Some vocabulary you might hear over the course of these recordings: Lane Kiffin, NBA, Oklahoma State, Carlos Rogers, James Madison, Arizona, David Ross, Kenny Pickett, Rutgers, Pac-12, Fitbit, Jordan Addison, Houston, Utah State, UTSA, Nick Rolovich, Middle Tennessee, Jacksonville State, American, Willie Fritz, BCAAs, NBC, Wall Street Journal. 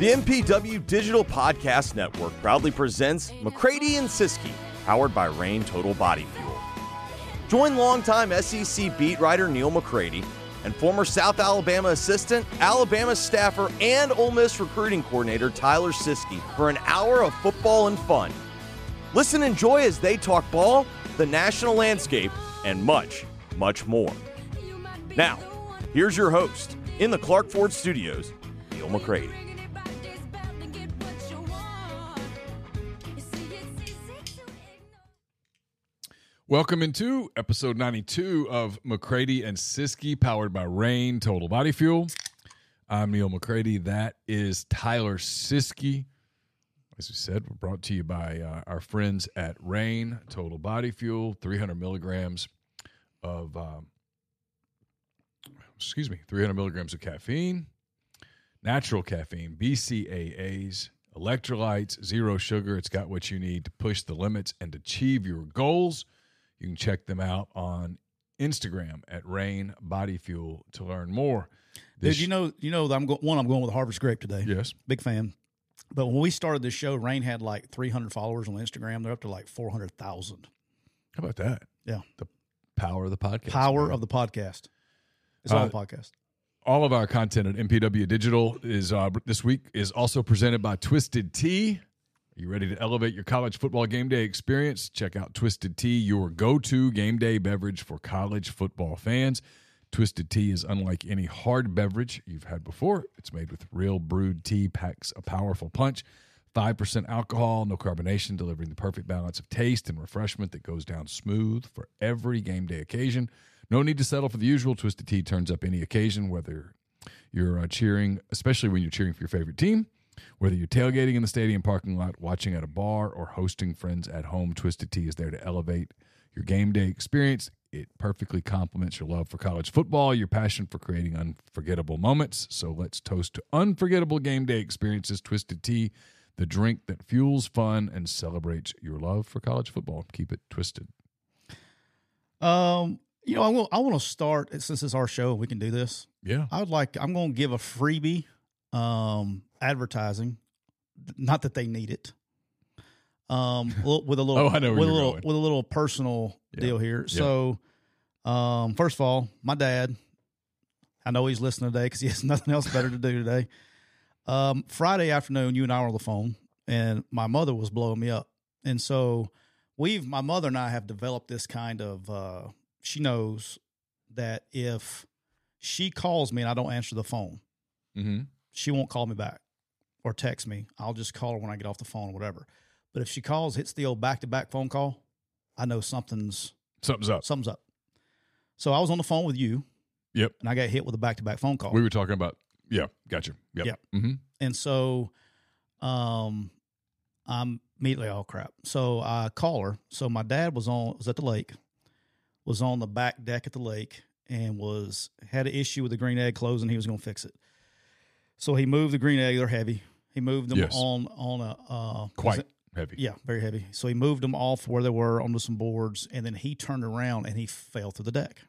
The MPW Digital Podcast Network proudly presents McCready and Siskey, powered by Reign Total Body Fuel. Join longtime SEC beat writer Neil McCready and former South Alabama assistant, Alabama staffer, and Ole Miss recruiting coordinator Tyler Siskey for an hour of football and fun. Listen and enjoy as they talk ball, the national landscape, and much, much more. Now, here's your host, in the Clark Ford Studios, Neil McCready. Welcome into episode 92 of McCready and Siskey, powered by Reign Total Body Fuel. I'm Neil McCready. That is Tyler Siskey. As we said, we're brought to you by our friends at Reign Total Body Fuel, 300 milligrams of caffeine, natural caffeine, BCAAs, electrolytes, zero sugar. It's got what you need to push the limits and achieve your goals. You can check them out on Instagram at Reign Body Fuel to learn more. Dude, you know, I'm going with Harvest Grape today. Yes. Big fan. But when we started this show, Reign had like 300 followers on Instagram. They're up to like 400,000. How about that? Yeah. The power of the podcast. It's all a podcast. All of our content at MPW Digital is this week is also presented by Twisted Tea. Are you ready to elevate your college football game day experience? Check out Twisted Tea, your go-to game day beverage for college football fans. Twisted Tea is unlike any hard beverage you've had before. It's made with real brewed tea, packs a powerful punch, 5% alcohol, no carbonation, delivering the perfect balance of taste and refreshment that goes down smooth for every game day occasion. No need to settle for the usual. Twisted Tea turns up any occasion, whether you're cheering, especially when you're cheering for your favorite team, whether you're tailgating in the stadium parking lot, watching at a bar, or hosting friends at home. Twisted Tea is there to elevate your game day experience. It perfectly complements your love for college football, your passion for creating unforgettable moments. So let's toast to unforgettable game day experiences. Twisted Tea, the drink that fuels fun and celebrates your love for college football. Keep it twisted. You know, I want to start, since it's our show, we can do this. Yeah. I'm going to give a freebie, advertising. Not that they need it. With a little personal deal here. Yeah. So, first of all, my dad, I know he's listening today because he has nothing else better to do today. Friday afternoon, you and I were on the phone and my mother was blowing me up. And so my mother and I have developed this kind of, she knows that if she calls me and I don't answer the phone, mm-hmm. she won't call me back or text me. I'll just call her when I get off the phone or whatever. But if she calls, hits the old back-to-back phone call, I know something's up. So I was on the phone with you. Yep. And I got hit with a back-to-back phone call. We were talking about, yeah, gotcha. Yep. Yep. Mm-hmm. And so I'm immediately, oh, crap. So I call her. So my dad was at the lake. Was on the back deck at the lake and had an issue with the green egg closing. He was going to fix it. So he moved the green egg. They're heavy. He moved them heavy. Yeah, very heavy. So he moved them off where they were onto some boards, and then he turned around and he fell through the deck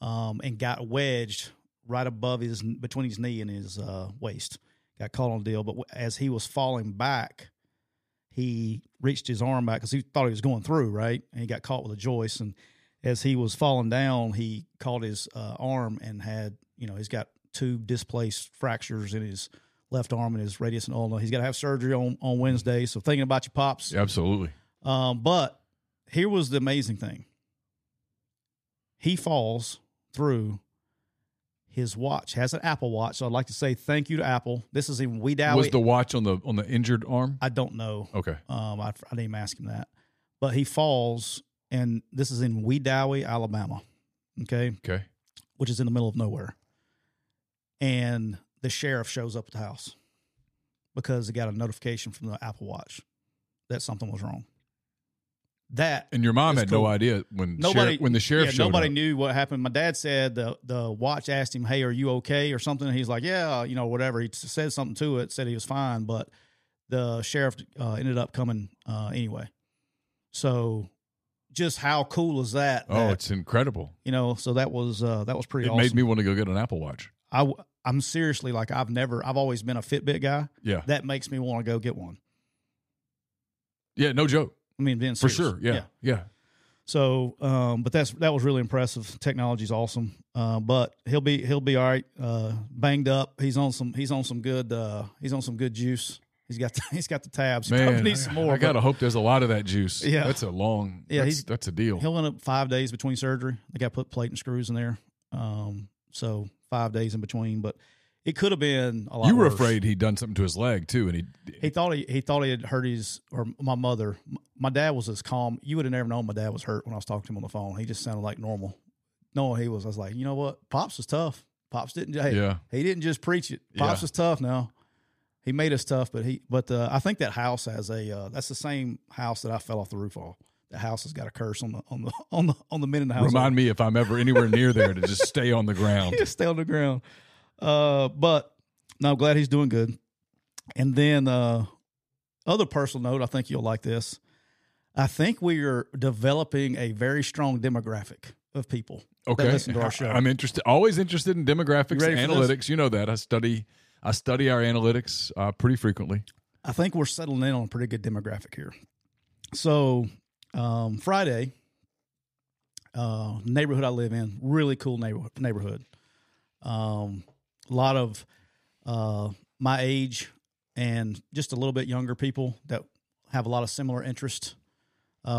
and got wedged right above between his knee and his waist. Got caught on the deal. But as he was falling back, he reached his arm back because he thought he was going through, right? And he got caught with a joist. And as he was falling down, he caught his arm and he's got two displaced fractures in his left arm and his radius and ulna. He's got to have surgery on Wednesday. So thinking about your pops. Yeah, absolutely. But here was the amazing thing. He falls through his watch. Has an Apple Watch. So I'd like to say thank you to Apple. This is even Weedowie. Was the watch on the injured arm? I don't know. Okay. I didn't even ask him that. But he falls, and this is in Weedowie, Alabama. Okay. Which is in the middle of nowhere. And the sheriff shows up at the house because he got a notification from the Apple Watch that something was wrong. And your mom had no idea when the sheriff showed up. Nobody knew what happened. My dad said the watch asked him, "Hey, are you okay?" or something. And he's like, "Yeah, you know, whatever." He said something to it, said he was fine, but the sheriff ended up coming anyway. So, just how cool is that? Oh, it's incredible. You know, so that was pretty awesome. It made me want to go get an Apple Watch. I'm seriously like I've always been a Fitbit guy. Yeah, that makes me want to go get one. Yeah, no joke. I mean, being serious. For sure. Yeah. So, but that was really impressive. Technology's awesome. But he'll be all right. Banged up. He's on some good juice. He's got the tabs. Man, he probably needs some more. I gotta hope there's a lot of that juice. Yeah, that's a deal. He'll end up 5 days between surgery. They got to put plate and screws in there. So 5 days in between, but it could have been a lot. You were worse. Afraid he'd done something to his leg too, and he thought he had hurt his or my mother. My dad was as calm. You would have never known my dad was hurt when I was talking to him on the phone. He just sounded like normal. No, he was. I was like, you know what? Pops was tough. Pops didn't. He didn't just preach it. Pops was tough. Now he made us tough, but I think that house has that's the same house that I fell off the roof of. The house has got a curse on the men in the house. Remind me if I'm ever anywhere near there to just stay on the ground. Just stay on the ground. But no, I'm glad he's doing good. And then other personal note, I think you'll like this. I think we are developing a very strong demographic of people that listen to our show. I'm always interested in demographics and analytics. You know that. I study our analytics pretty frequently. I think we're settling in on a pretty good demographic here. So Friday, neighborhood I live in, really cool neighborhood. A lot of my age and just a little bit younger people that have a lot of similar interests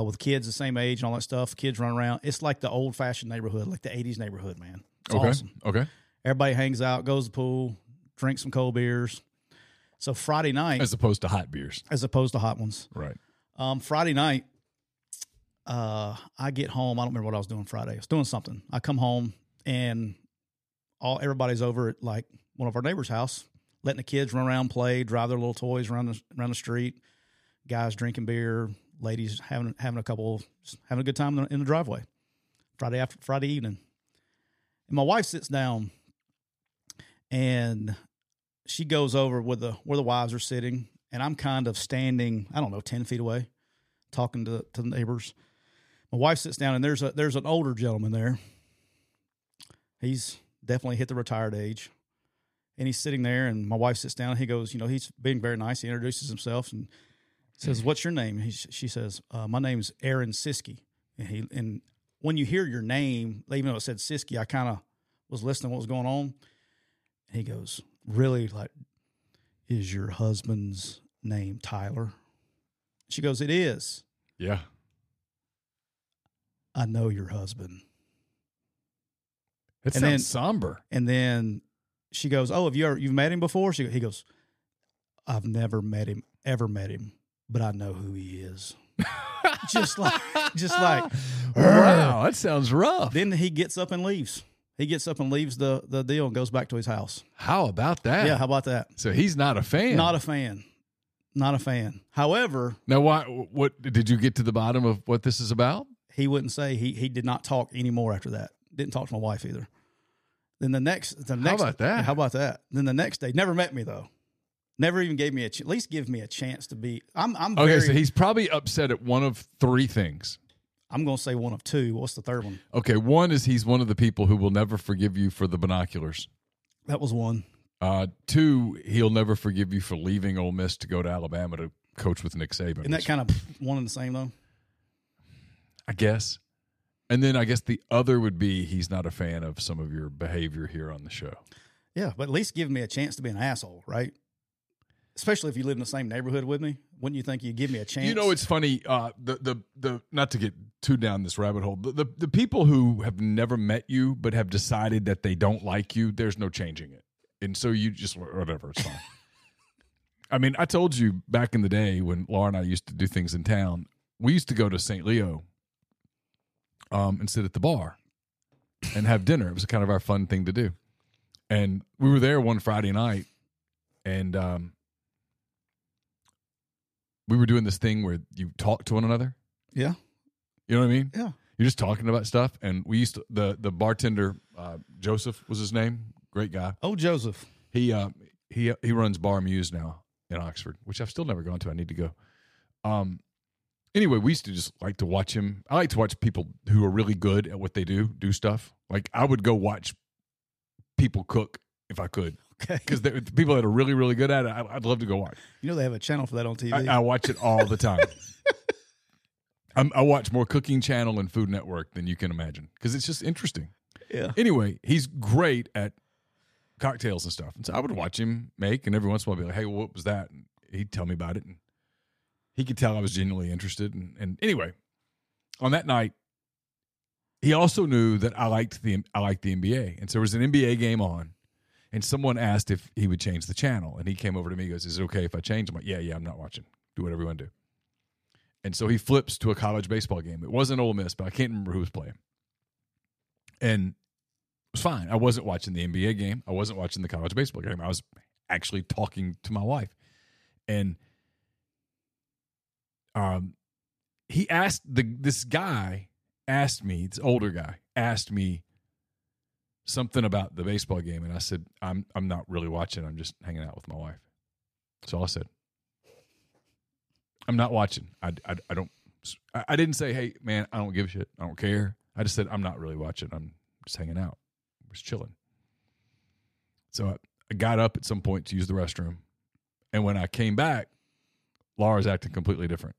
with kids the same age and all that stuff. Kids run around. It's like the old-fashioned neighborhood, like the 80s neighborhood, man. It's awesome. Okay. Everybody hangs out, goes to the pool, drinks some cold beers. So Friday night. As opposed to hot beers. As opposed to hot ones. Right. Friday night, I get home. I don't remember what I was doing Friday. I was doing something. I come home and everybody's over at like one of our neighbors' house, letting the kids run around, play, drive their little toys around the street. Guys drinking beer, ladies having a good time in the driveway. Friday evening, and my wife sits down, and she goes over where the wives are sitting, and I'm kind of standing, I don't know, 10 feet away, talking to the neighbors. My wife sits down, and there's an older gentleman there. He's definitely hit the retired age. And he's sitting there, and my wife sits down, and he goes, you know, he's being very nice. He introduces himself and says, "What's your name?" She says, "My name's Aaron Siskey." And when you hear your name, even though it said Siskey, I kind of was listening to what was going on. And he goes, "Really, like, is your husband's name Tyler?" She goes, "It is." "Yeah. I know your husband." It sounds somber. And then she goes, "Oh, you've met him before?" He goes, "I've never met him, but I know who he is." just like, wow, that sounds rough. Then he gets up and leaves. He gets up and leaves the deal and goes back to his house. How about that? Yeah, how about that? So he's not a fan. Not a fan. However, now why? What did you get to the bottom of what this is about? He wouldn't say. He did not talk anymore after that. Didn't talk to my wife either. Then the next. How about that? How about that? Then the next day, never met me though. Never even gave me at least give me a chance to be. I'm okay. So he's probably upset at one of three things. I'm going to say one of two. What's the third one? Okay, one is he's one of the people who will never forgive you for the binoculars. That was one. Two, he'll never forgive you for leaving Ole Miss to go to Alabama to coach with Nick Saban. Isn't that kind of one and the same though? I guess. And then I guess the other would be he's not a fan of some of your behavior here on the show. Yeah, but at least give me a chance to be an asshole, right? especially if you live in the same neighborhood with me, wouldn't you think you'd give me a chance? You know, it's funny, the not to get too down this rabbit hole, the people who have never met you but have decided that they don't like you, there's no changing it. And so you just, whatever, it's fine. I mean, I told you back in the day when Laura and I used to do things in town, we used to go to St. Leo and sit at the bar and have dinner. It was kind of our fun thing to do. And we were there one Friday night, and we were doing this thing where you talk to one another. Yeah. You know what I mean? Yeah. You're just talking about stuff. And we used to, the bartender, Joseph was his name. Great guy. Oh, Joseph. He runs Bar Muse now in Oxford, which I've still never gone to. I need to go. Anyway, we used to just like to watch him. I like to watch people who are really good at what they do stuff. Like, I would go watch people cook if I could. Okay. Because the people that are really, really good at it, I'd love to go watch. You know they have a channel for that on TV. I watch it all the time. I watch more Cooking Channel and Food Network than you can imagine because it's just interesting. Yeah. Anyway, he's great at cocktails and stuff. And so I would watch him make, and every once in a while I'd be like, hey, what was that? And he'd tell me about it. And he could tell I was genuinely interested. And anyway, on that night, he also knew that I liked the NBA. And so there was an NBA game on. And someone asked if he would change the channel. And he came over to me and goes, is it okay if I change? I'm like, yeah, I'm not watching. Do whatever you want to do. And so he flips to a college baseball game. It wasn't Ole Miss, but I can't remember who was playing. And it was fine. I wasn't watching the NBA game. I wasn't watching the college baseball game. I was actually talking to my wife. And he asked, this older guy asked me, something about the baseball game, and I said, I'm not really watching. I'm just hanging out with my wife. That's all I said. I'm not watching. I didn't say, hey, man, I don't give a shit. I don't care. I just said, I'm not really watching. I'm just hanging out. I'm just chilling. So I got up at some point to use the restroom, and when I came back, Laura's acting completely different.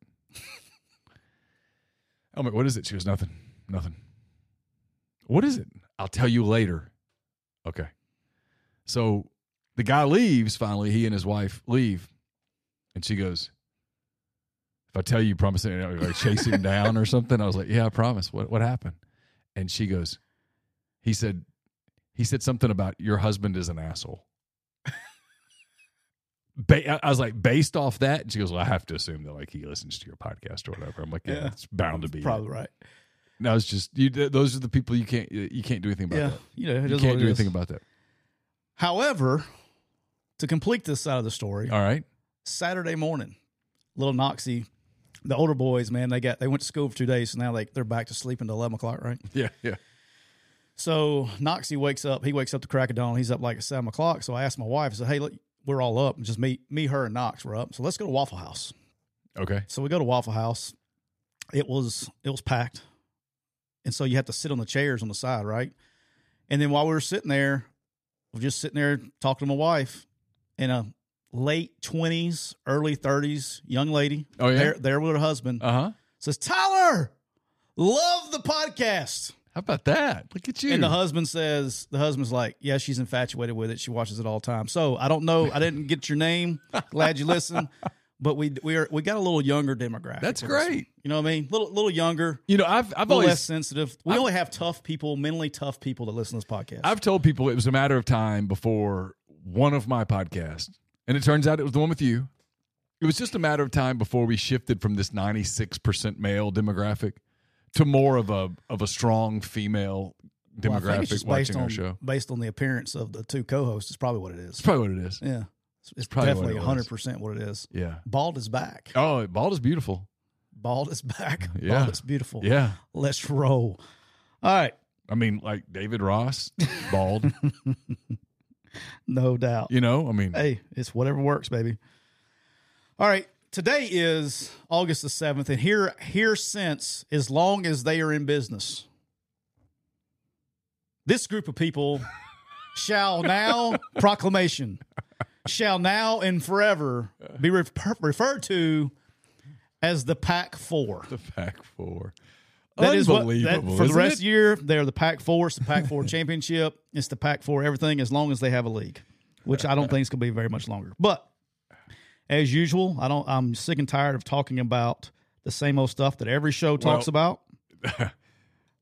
I'm like, what is it? She goes, nothing. What is it? I'll tell you later. Okay. So the guy leaves finally. He and his wife leave. And she goes, if I tell you, promise it. And I chase him down or something. I was like, yeah, I promise. What happened? And she goes, he said something about your husband is an asshole. I was like, based off that? And she goes, well, I have to assume that like he listens to your podcast or whatever. I'm like, yeah, it's bound to be. Probably right. No, it's just those are the people you can't do anything about. Yeah, that. You can't do anything about that. However, to complete this side of the story, all right. Saturday morning, little Noxie, the older boys, man, they went to school for 2 days, so now they're back to sleep until 11 o'clock, right? Yeah. So Noxie wakes up. He wakes up the crack of dawn. He's up like at 7 o'clock. So I asked my wife. I said, "Hey, look, we're all up. Just me, her, and Nox were up. So let's go to Waffle House." Okay. So we go to Waffle House. It was packed. And so you have to sit on the chairs on the side, right? And then while we were sitting there, talking to my wife, and a late 20s, early 30s young lady, oh, yeah? there with her husband, says, Tyler, love the podcast. How about that? Look at you. And the husband's like, yeah, she's infatuated with it. She watches it all the time. So I don't know. I didn't get your name. Glad you listened. But we got a little younger demographic. That's great. You know what I mean? Little younger. You know, I've always less sensitive. We only have tough people, mentally tough people that listen to this podcast. I've told people it was a matter of time before one of my podcasts, and it turns out it was the one with you. It was just a matter of time before we shifted from this 96% male demographic to more of a strong female demographic watching our show. Based on the appearance of the two co-hosts, it's probably what it is. Yeah. It's definitely 100% what it is. Yeah. Bald is back. Oh, bald is beautiful. Bald is back. Yeah. Bald is beautiful. Yeah. Let's roll. All right. I mean, like David Ross, bald. No doubt. You know, I mean. Hey, it's whatever works, baby. All right. Today is August the 7th, and here since as long as they are in business, this group of people shall now proclamation. Shall now and forever be referred to as the Pac-4. The Pac-4. That unbelievable. Is what, that, for the rest of the year, they're the Pac-4. It's the Pac-4 championship. It's the Pac-4 everything, as long as they have a league, which I don't think is going to be very much longer. But as usual. I'm sick and tired of talking about the same old stuff that every show talks about.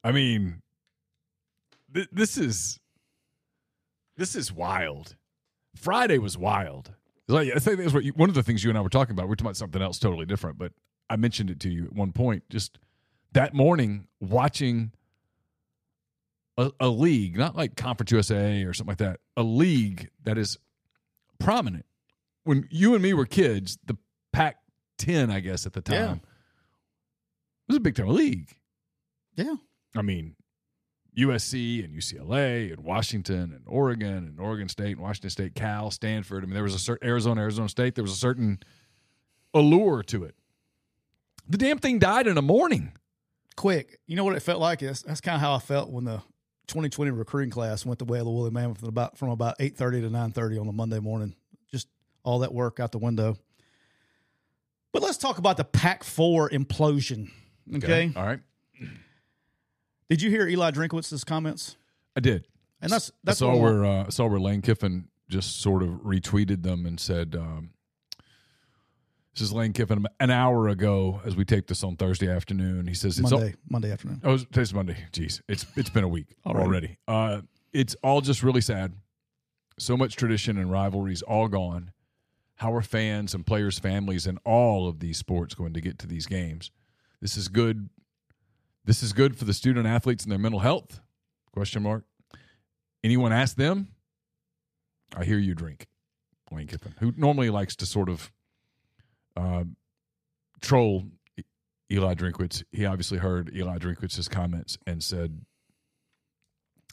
I mean, this is wild. Friday was wild. Like, I think that's what one of the things you and I were talking about. We're talking about something else totally different, but I mentioned it to you at one point. Just that morning, watching a league, not like Conference USA or something like that, a league that is prominent. When you and me were kids, the Pac-10, I guess, at the time, it was a big-time league. Yeah. I mean, USC and UCLA and Washington and Oregon State and Washington State, Cal, Stanford. I mean, there was a certain Arizona State. There was a certain allure to it. The damn thing died in a morning. Quick. You know what it felt like? That's kind of how I felt when the 2020 recruiting class went the way of the woolly mammoth from about 8:30 to 9:30 on a Monday morning. Just all that work out the window. But let's talk about the Pac-4 implosion. Okay? All right. Did you hear Eli Drinkwitz's comments? I did. And that's I saw where Lane Kiffin just sort of retweeted them and said, this is Lane Kiffin an hour ago as we tape this on Thursday afternoon. He says it's Monday afternoon. Oh, today's Monday. Jeez. It's been a week already. It's all just really sad. So much tradition and rivalries all gone. How are fans and players' families and all of these sports going to get to these games? This is good. This is good for the student athletes and their mental health? Question mark. Anyone ask them? I hear you drink. Lane Kiffin, who normally likes to sort of troll Eli Drinkwitz. He obviously heard Eli Drinkwitz's comments and said,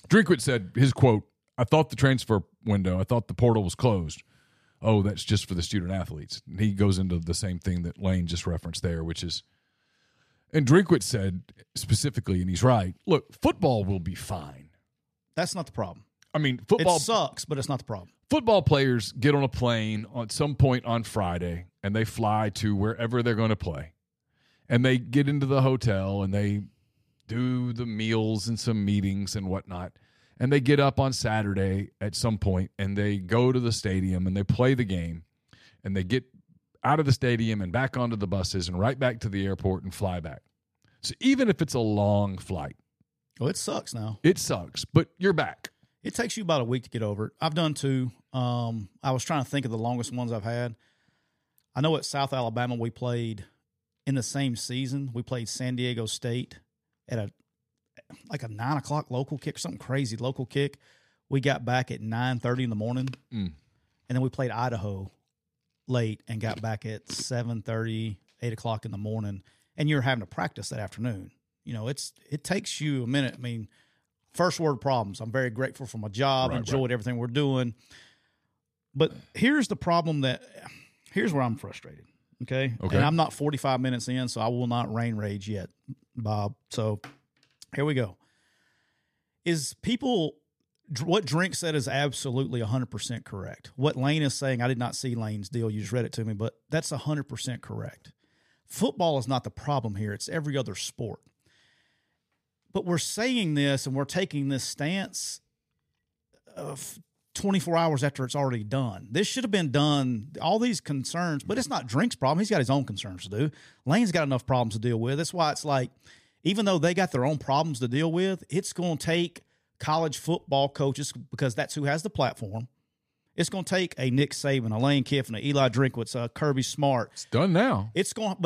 Drinkwitz said his quote, I thought the portal was closed. Oh, that's just for the student athletes. And he goes into the same thing that Lane just referenced there, which is, and Drinkwitz said specifically, and he's right, look, football will be fine. That's not the problem. I mean, football. It sucks, but it's not the problem. Football players get on a plane at some point on Friday, and they fly to wherever they're going to play. And they get into the hotel, and they do the meals and some meetings and whatnot. And they get up on Saturday at some point, and they go to the stadium, and they play the game, and they get out of the stadium and back onto the buses and right back to the airport and fly back. So even if it's a long flight. Oh, it sucks now. It sucks, but you're back. It takes you about a week to get over it. I've done two. I was trying to think of the longest ones I've had. I know at South Alabama we played in the same season. We played San Diego State at a 9 o'clock local kick, something crazy local kick. We got back at 9:30 in the morning, and then we played Idaho late and got back at 7:30, 8 o'clock in the morning, and you're having to practice that afternoon. You know, it takes you a minute. I mean, first world problems. I'm very grateful for my job, enjoyed everything we're doing. But here's the problem here's where I'm frustrated, okay? And I'm not 45 minutes in, so I will not rain rage yet, Bob. So here we go. What Drink said is absolutely 100% correct. What Lane is saying, I did not see Lane's deal. You just read it to me, but that's 100% correct. Football is not the problem here. It's every other sport. But we're saying this and we're taking this stance of 24 hours after it's already done. This should have been done, all these concerns, but it's not Drink's problem. He's got his own concerns to do. Lane's got enough problems to deal with. That's why it's like, even though they got their own problems to deal with, it's going to take college football coaches, because that's who has the platform. It's going to take a Nick Saban, a Lane Kiffin, a Eli Drinkwitz, a Kirby Smart. It's done now. But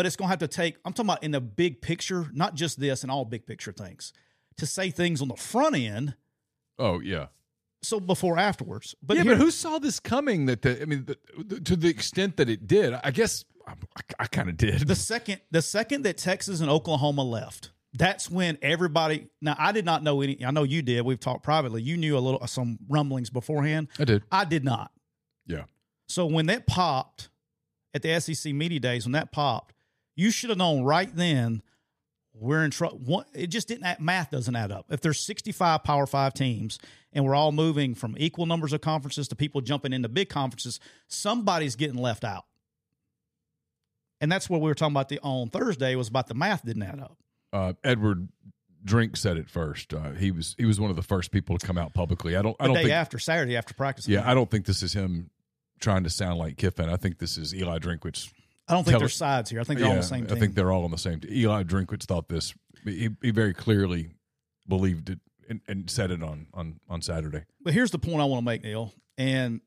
it's going to have to take, I'm talking about in the big picture, not just this and all big picture things, to say things on the front end. Oh, yeah. So before, afterwards. But yeah, but who saw this coming? To the extent that it did, I guess I kind of did. The second that Texas and Oklahoma left, that's when everybody. Now, I did not know any. I know you did. We've talked privately. You knew some rumblings beforehand. I did. I did not. Yeah. So when that popped at the SEC media days, you should have known right then we're in trouble. It just didn't. Math doesn't add up. If there's 65 Power 5 teams and we're all moving from equal numbers of conferences to people jumping into big conferences, somebody's getting left out. And that's what we were talking about on Thursday was about the math didn't add up. Edward Drink said it first. He was one of the first people to come out publicly. I don't think after Saturday after practice. Yeah, I don't think this is him trying to sound like Kiffin. I think this is Eli Drinkwitz. I don't think there's sides here. I think they're all on the same team. I think they're all on the same team. Eli Drinkwitz thought this. He very clearly believed it and said it on Saturday. But here's the point I want to make, Neil. And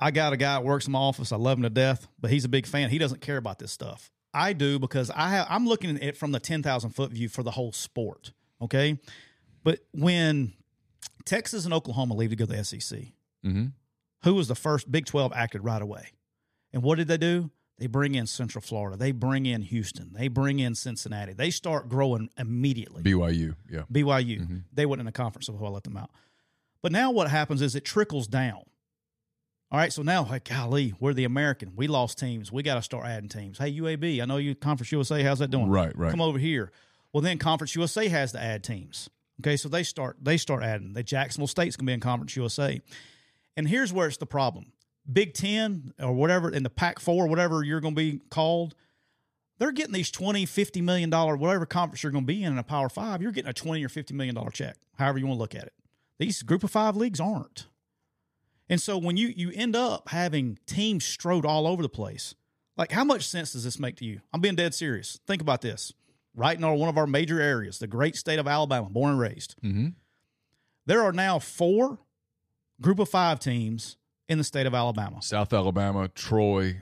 I got a guy that works in my office. I love him to death, but he's a big fan. He doesn't care about this stuff. I do, because I'm looking at it from the 10,000-foot view for the whole sport, okay? But when Texas and Oklahoma leave to go to the SEC, mm-hmm. who was the first? Big 12 acted right away. And what did they do? They bring in Central Florida. They bring in Houston. They bring in Cincinnati. They start growing immediately. BYU, yeah. BYU. Mm-hmm. They went in the conference, so I let them out. But now what happens is it trickles down. All right, so now, hey, golly, we're the American. We lost teams. We got to start adding teams. Hey, UAB, I know you Conference USA. How's that doing? Right, right. Come over here. Well, then Conference USA has to add teams. Okay, so they start adding. The Jacksonville State's going to be in Conference USA. And here's where it's the problem. Big Ten or whatever, in the Pac-4, whatever you're going to be called, they're getting these $20, $50 million, whatever conference you're going to be in a Power 5, you're getting a $20 or $50 million check, however you want to look at it. These Group of 5 leagues aren't. And so when you end up having teams strode all over the place, like how much sense does this make to you? I'm being dead serious. Think about this. Right in one of our major areas, the great state of Alabama, born and raised, mm-hmm. there are now 4 Group of 5 teams in the state of Alabama. South Alabama, Troy,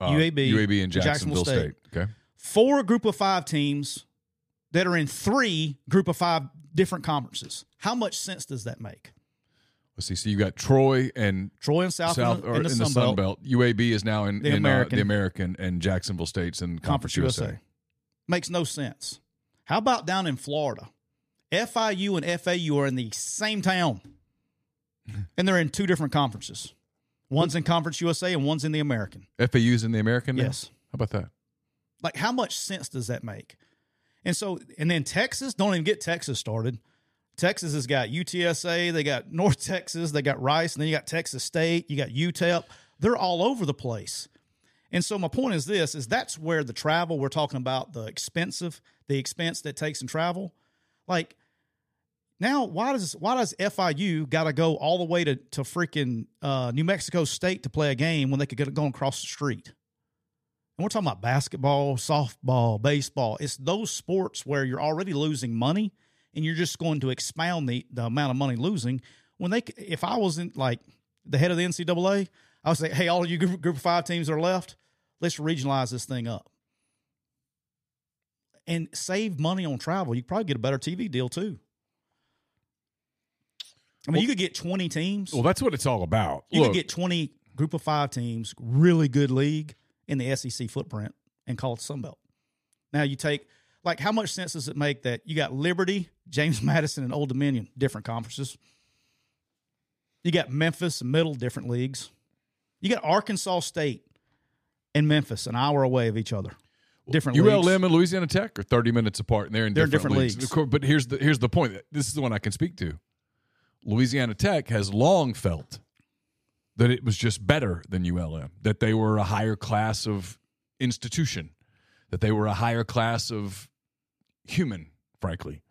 UAB and Jacksonville State. Okay. 4 Group of 5 teams that are in 3 Group of 5 different conferences. How much sense does that make? Let's see. So you've got Troy and South in the Sun Belt. UAB is now in American. The American, and Jacksonville State's in Conference USA. Makes no sense. How about down in Florida? FIU and FAU are in the same town, and they're in 2 different conferences. One's in Conference USA and one's in the American. FAU's in the American now? Yes. How about that? Like, how much sense does that make? And then Texas, don't even get Texas started. Texas has got UTSA, they got North Texas, they got Rice, and then you got Texas State, you got UTEP. They're all over the place. And so my point is this, is that's where the travel, we're talking about the expense that takes in travel. Like, now why does FIU got to go all the way to freaking New Mexico State to play a game when they could go across the street? And we're talking about basketball, softball, baseball. It's those sports where you're already losing money, and you're just going to expound the amount of money losing. If I wasn't like the head of the NCAA, I would say, hey, all of you group of 5 teams that are left, let's regionalize this thing up and save money on travel. You could probably get a better TV deal too. I mean, you could get 20 teams. Well, that's what it's all about. You could get 20 group of 5 teams, really good league in the SEC footprint, and call it Sun Belt. Now you take. Like, how much sense does it make that you got Liberty, James Madison, and Old Dominion, different conferences? You got Memphis, Middle, different leagues. You got Arkansas State and Memphis, an hour away of each other, different leagues. ULM and Louisiana Tech are 30 minutes apart, and they're in different leagues. Of course, but here's the point. This is the one I can speak to. Louisiana Tech has long felt that it was just better than ULM, that they were a higher class of institution, that they were a higher class of human, frankly.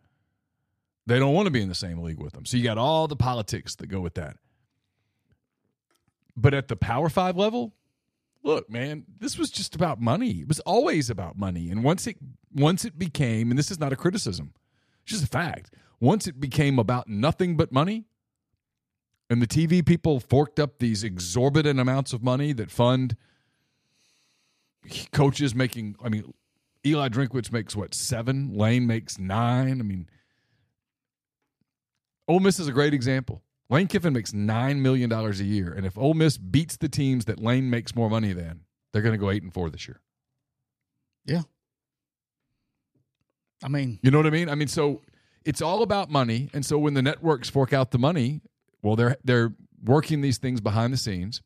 They don't want to be in the same league with them. So you got all the politics that go with that. But at the Power 5 level, look, man, this was just about money. It was always about money. And once it became, and this is not a criticism, it's just a fact, once it became about nothing but money, and the TV people forked up these exorbitant amounts of money that fund coaches making, I mean, Eli Drinkwitz makes, 7? Lane makes 9. I mean, Ole Miss is a great example. Lane Kiffin makes $9 million a year, and if Ole Miss beats the teams that Lane makes more money than, they're going to go 8-4 this year. Yeah. I mean. You know what I mean? I mean, so it's all about money, and so when the networks fork out the money, well, they're working these things behind the scenes.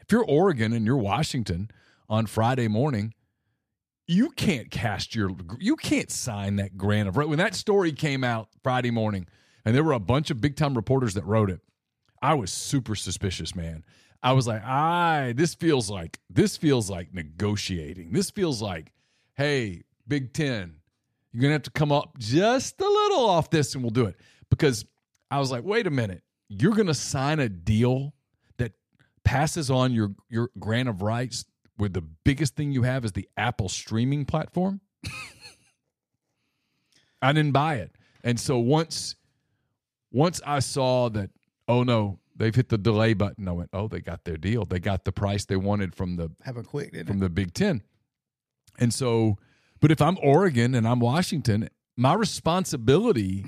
If you're Oregon and you're Washington on Friday morning, you can't sign that grant of right. When that story came out Friday morning, and there were a bunch of big-time reporters that wrote it, I was super suspicious, man. I was like, this feels like negotiating. This feels like, hey, Big Ten, you're going to have to come up just a little off this and we'll do it. Because I was like, wait a minute, you're going to sign a deal passes on your grant of rights where the biggest thing you have is the Apple streaming platform? I didn't buy it. And so once I saw that, oh, no, they've hit the delay button, I went, oh, they got their deal. They got the price they wanted from the Big Ten. And so, but if I'm Oregon and I'm Washington, my responsibility,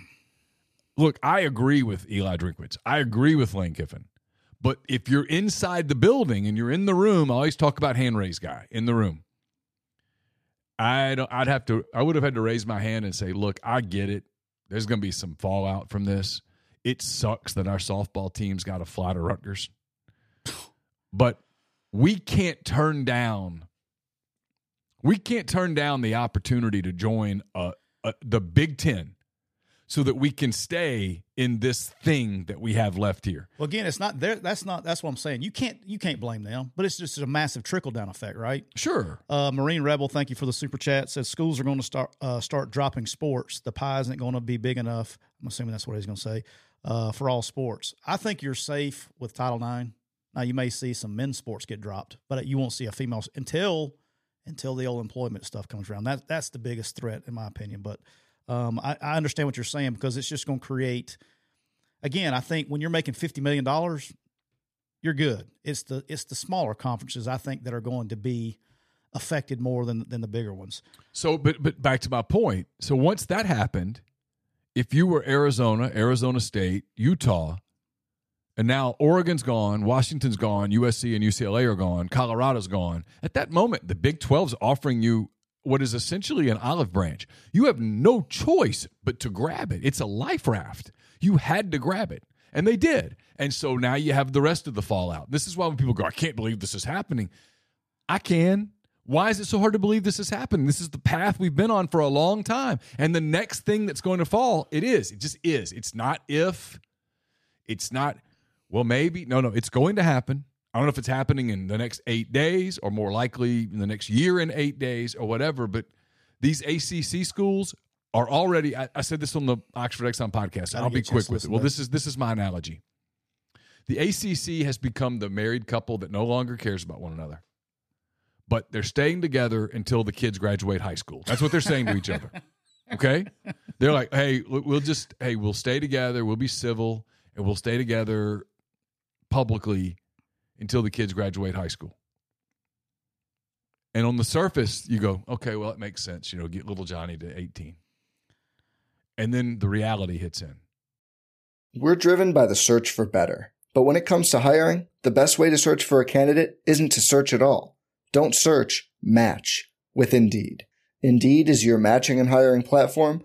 look, I agree with Eli Drinkwitz. I agree with Lane Kiffin. But if you're inside the building and you're in the room, I always talk about hand raise guy in the room. I would have had to raise my hand and say, look, I get it. There's going to be some fallout from this. It sucks that our softball team's got to fly to Rutgers. But we can't turn down the opportunity to join the Big Ten so that we can stay in this thing that we have left here. Well, again, it's not there. That's what I'm saying. You can't blame them, but it's just a massive trickle down effect, right? Sure. Marine Rebel, thank you for the super chat. Says schools are going to start dropping sports. The pie isn't going to be big enough. I'm assuming that's what he's going to say for all sports. I think you're safe with Title IX. Now you may see some men's sports get dropped, but you won't see a female until the old employment stuff comes around. That's the biggest threat in my opinion, but. I understand what you're saying because it's just going to create, again, I think when you're making $50 million, you're good. It's the smaller conferences, I think, that are going to be affected more than the bigger ones. So, but back to my point. So once that happened, if you were Arizona, Arizona State, Utah, and now Oregon's gone, Washington's gone, USC and UCLA are gone, Colorado's gone. At that moment, the Big 12's offering you what is essentially an olive branch. You have no choice but to grab it. It's a life raft. You had to grab it, and they did. And so now you have the rest of the fallout. This is why when people go, I can't believe this is happening. I can. Why is it so hard to believe this is happening? This is the path we've been on for a long time, and the next thing that's going to fall, it is. It just is. It's not if. It's not, well, maybe. No, it's going to happen. I don't know if it's happening in the next 8 days or more likely in the next year in 8 days or whatever, but these ACC schools are already, I said this on the Oxford Exxon podcast. I'll be quick with it. Well, this is my analogy. The ACC has become the married couple that no longer cares about one another, but they're staying together until the kids graduate high school. That's what they're saying to each other. Okay? They're like, hey, we'll stay together. We'll be civil and we'll stay together publicly until the kids graduate high school. And on the surface, you go, okay, well, it makes sense. Get little Johnny to 18. And then the reality hits in. We're driven by the search for better. But when it comes to hiring, the best way to search for a candidate isn't to search at all. Don't search, match with Indeed. Indeed is your matching and hiring platform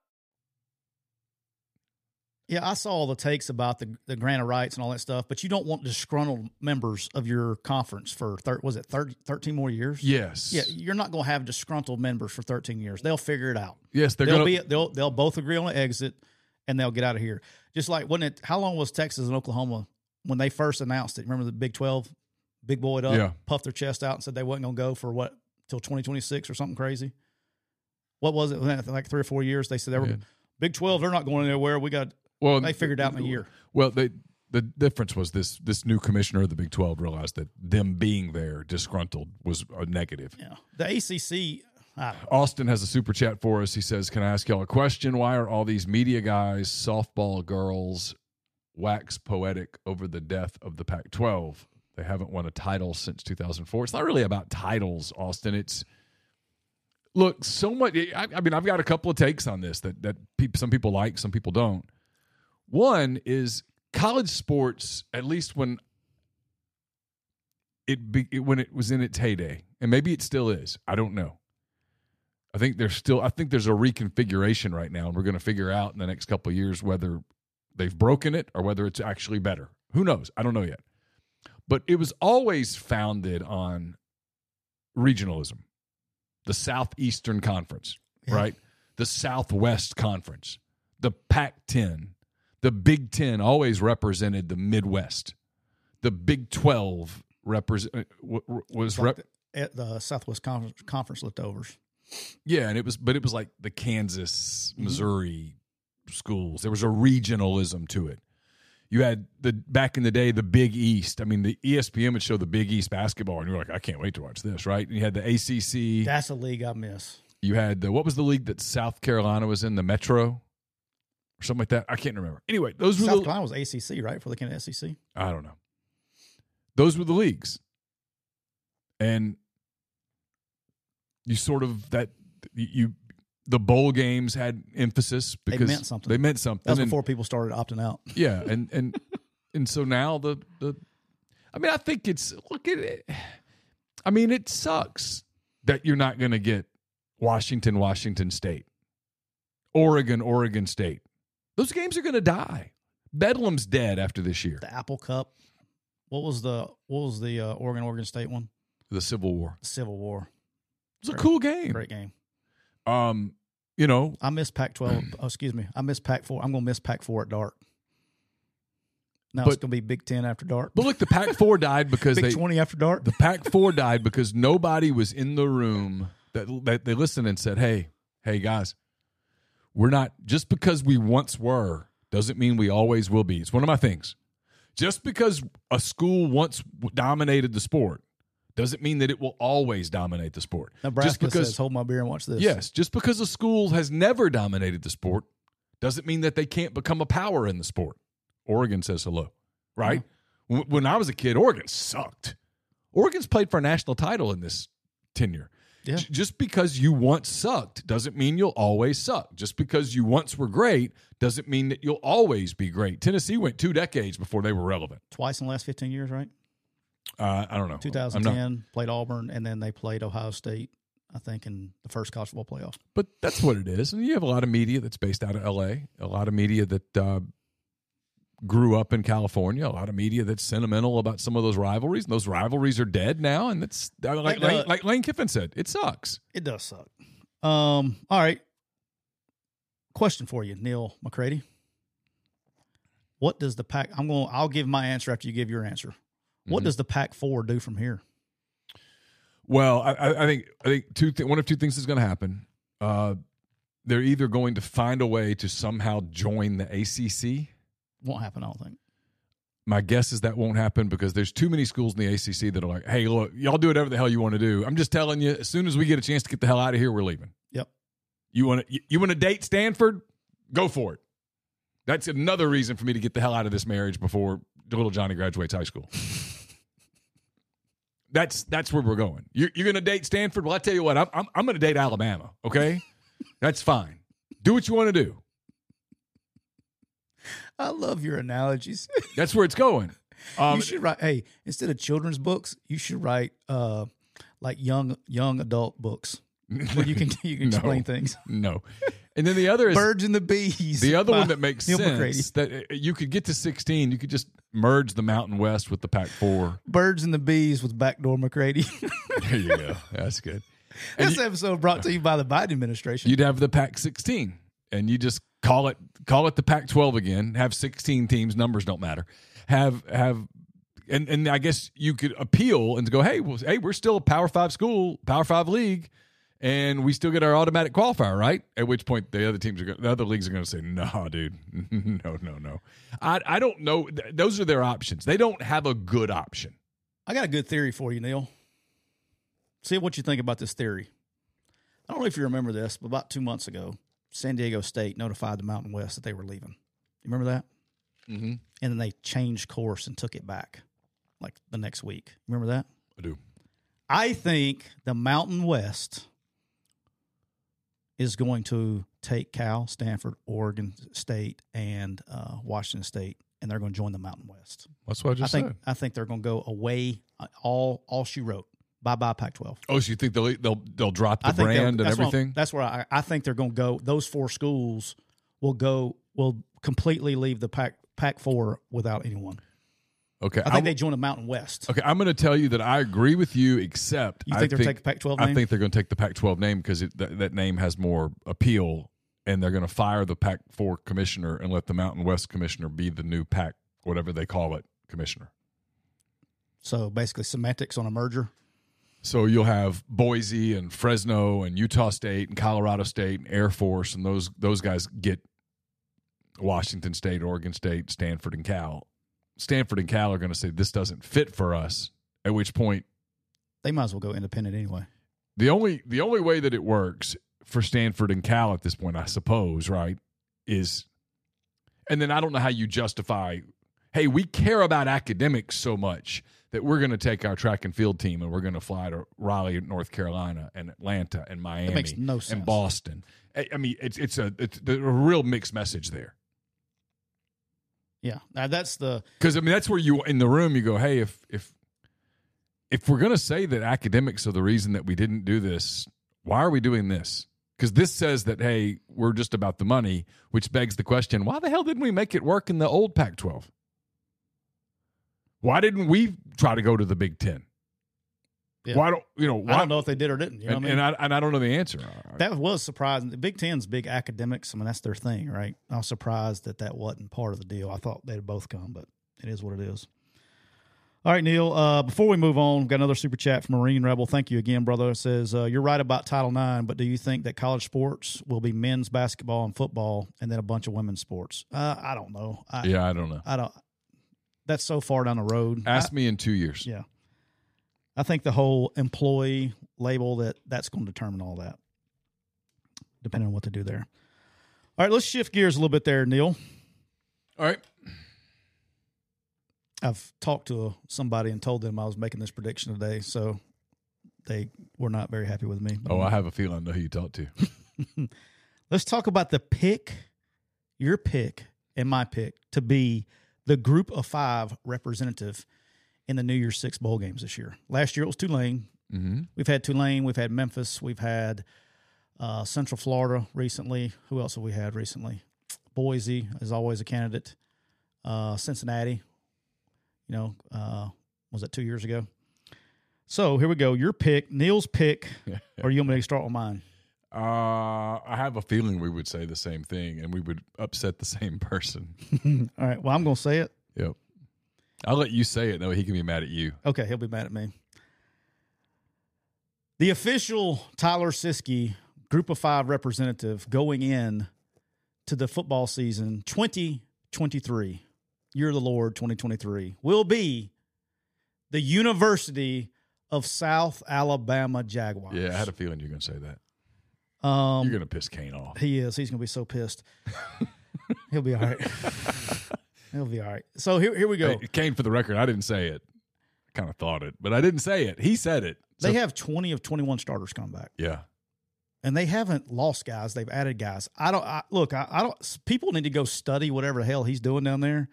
Yeah, I saw all the takes about the grant of rights and all that stuff, but you don't want disgruntled members of your conference for 13 more years? Yes. Yeah, you're not going to have disgruntled members for 13 years. They'll figure it out. Yes, they'll both agree on an exit, and they'll get out of here. Just like how long was Texas and Oklahoma when they first announced it? Remember the Big 12, big boyed up, puffed their chest out and said they wasn't going to go for what till 2026 or something crazy. What was it? Like 3 or 4 years, they said they were Big 12. They're not going anywhere. They figured out in a year. Well, they The difference was this new commissioner of the Big 12 realized that them being there disgruntled was a negative. Yeah. The ACC. Austin has a super chat for us. He says, can I ask y'all a question? Why are all these media guys, softball girls, wax poetic over the death of the Pac-12? They haven't won a title since 2004. It's not really about titles, Austin. It's, look, so much. I mean, I've got a couple of takes on this that some people like, some people don't. One is college sports, at least when it was in its heyday, and maybe it still is. I don't know. I think there's a reconfiguration right now, and we're going to figure out in the next couple of years whether they've broken it or whether it's actually better. Who knows? I don't know yet. But it was always founded on regionalism, the Southeastern Conference, right? The Southwest Conference, the Pac-10, the Big Ten always represented the Midwest. The Big 12 was the Southwest Conference leftovers. Yeah, and it was like the Kansas, Missouri schools. There was a regionalism to it. You had back in the day, the Big East. I mean, the ESPN would show the Big East basketball, and you were like, I can't wait to watch this, right? And you had the ACC. That's a league I miss. You had what was the league that South Carolina was in? The Metro, or something like that. I can't remember. Anyway, those were South Carolina was ACC, right? Before they came to SEC. I don't know. Those were the leagues, and. You sort of the bowl games had emphasis because they meant something. That's before people started opting out. Yeah, and and so now the I mean, I think it's look at it. I mean, it sucks that you're not going to get Washington, Washington State, Oregon, Oregon State. Those games are going to die. Bedlam's dead after this year. The Apple Cup. What was the Oregon State one? The Civil War. It's a cool game. Great game. You know, I miss Pac-12. Oh, excuse me. I miss Pac-4. I'm going to miss Pac-4 at dark. Now it's going to be Big Ten after dark. But look, the Pac-4 died because Big 20 after dark. The Pac-4 died because nobody was in the room that they listened and said, "Hey guys, we're not just because we once were doesn't mean we always will be." It's one of my things. Just because a school once dominated the sport doesn't mean that it will always dominate the sport. Nebraska says, hold my beer and watch this. Yes, just because a school has never dominated the sport doesn't mean that they can't become a power in the sport. Oregon says hello, right? Mm-hmm. When I was a kid, Oregon sucked. Oregon's played for a national title in this tenure. Yeah. Just because you once sucked doesn't mean you'll always suck. Just because you once were great doesn't mean that you'll always be great. Tennessee went 2 decades before they were relevant. Twice in the last 15 years, right? I don't know. 2010, played Auburn, and then they played Ohio State, I think, in the first college football playoff. But that's what it is. And you have a lot of media that's based out of L.A., a lot of media that grew up in California, a lot of media that's sentimental about some of those rivalries. And those rivalries are dead now, and that's like Lane Kiffin said, it sucks. It does suck. All right. Question for you, Neil McCready. What does the Pac – I'll give my answer after you give your answer. What does the Pac-4 do from here? Well, I think one of two things is going to happen. They're either going to find a way to somehow join the ACC. Won't happen, I don't think. My guess is that won't happen because there's too many schools in the ACC that are like, hey, look, y'all do whatever the hell you want to do. I'm just telling you, as soon as we get a chance to get the hell out of here, we're leaving. Yep. You want to date Stanford? Go for it. That's another reason for me to get the hell out of this marriage before little Johnny graduates high school. That's where we're going. You're going to date Stanford? Well, I tell you what, I'm going to date Alabama, okay? That's fine. Do what you want to do. I love your analogies. That's where it's going. You should write, instead of children's books, you should write like young adult books where you can explain things. No. And then the other is Birds and the Bees. The other one that makes Neil sense McCready. That you could get to 16, you could just merge the Mountain West with the Pac-4. Birds and the Bees with Backdoor McCready. There you go. That's good. And this episode brought to you by the Biden administration. You'd have the Pac-16, and you just call it the Pac-12 again. Have 16 teams. Numbers don't matter. And I guess you could appeal and go, hey, we're still a Power 5 school, Power 5 league. and we still get our automatic qualifier, right? At which point the other teams are going, the other leagues are going to say, "No, dude, no." I don't know. Those are their options. They don't have a good option. I got a good theory for you, Neil. See what you think about this theory. I don't know if you remember this, but about 2 months ago, San Diego State notified the Mountain West that they were leaving. You remember that? Mm-hmm. And then they changed course and took it back, like the next week. Remember that? I do. I think the Mountain West is going to take Cal, Stanford, Oregon State, and Washington State, and they're going to join the Mountain West. That's what I just said. I think they're going to go away. All she wrote. Bye-bye, Pac-12. Oh, so you think they'll drop the brand and everything? That's where I think they're going to go. Those four schools will completely leave the Pac-4 without anyone. Okay, I think they join the Mountain West. Okay, I'm going to tell you that I agree with you, except you think they're going to take the Pac-12 name? I think they're going to take the Pac-12 name because that name has more appeal, and they're going to fire the Pac-4 commissioner and let the Mountain West commissioner be the new Pac, whatever they call it, commissioner. So basically semantics on a merger? So you'll have Boise and Fresno and Utah State and Colorado State and Air Force, and those guys get Washington State, Oregon State, Stanford, and Cal. Stanford and Cal are going to say this doesn't fit for us, at which point they might as well go independent anyway. The only way that it works for Stanford and Cal at this point, I suppose, right, is – and then I don't know how you justify, hey, we care about academics so much that we're going to take our track and field team and we're going to fly to Raleigh, North Carolina, and Atlanta, and Miami, that makes no sense. And Boston. I mean, it's a real mixed message there. Yeah, that's the – because, I mean, that's where you – in the room you go, hey, if we're going to say that academics are the reason that we didn't do this, why are we doing this? Because this says that, hey, we're just about the money, which begs the question, why the hell didn't we make it work in the old Pac-12? Why didn't we try to go to the Big Ten? Yeah. Why, I don't know if they did or didn't. You know what I mean? And I don't know the answer. That was surprising. The Big Ten's big academics. I mean, that's their thing, right? I was surprised that wasn't part of the deal. I thought they'd both come, but it is what it is. All right, Neil, before we move on, we've got another super chat from Marine Rebel. Thank you again, brother. It says, you're right about Title IX, but do you think that college sports will be men's basketball and football and then a bunch of women's sports? I don't know. I don't know. That's so far down the road. Ask me in 2 years. Yeah. I think the whole employee label, that's going to determine all that, depending on what they do there. All right, let's shift gears a little bit there, Neil. All right. I've talked to somebody and told them I was making this prediction today, so they were not very happy with me. Oh, I have a feeling I know who you talked to. Let's talk about the pick, your pick, and my pick to be the group of five representative in the New Year's Six bowl games this year. Last year it was Tulane. Mm-hmm. We've had Tulane. We've had Memphis. We've had Central Florida recently. Who else have we had recently? Boise is always a candidate. Cincinnati, was that 2 years ago? So here we go. Your pick, Neil's pick, or you want me to start with mine? I have a feeling we would say the same thing, and we would upset the same person. All right. Well, I'm going to say it. Yep. I'll let you say it, though. He can be mad at you. Okay, he'll be mad at me. The official Tyler Siskey Group of Five representative going in to the football season 2023, Year of the Lord 2023, will be the University of South Alabama Jaguars. Yeah, I had a feeling you were going to say that. You're going to piss Kane off. He is. He's going to be so pissed. He'll be all right. He'll be all right. So here we go. Hey, Kane, for the record, I didn't say it. I kind of thought it, but I didn't say it. He said it. So they have 20 of 21 starters come back. Yeah. And they haven't lost guys. They've added guys. I don't, people need to go study whatever the hell he's doing down there.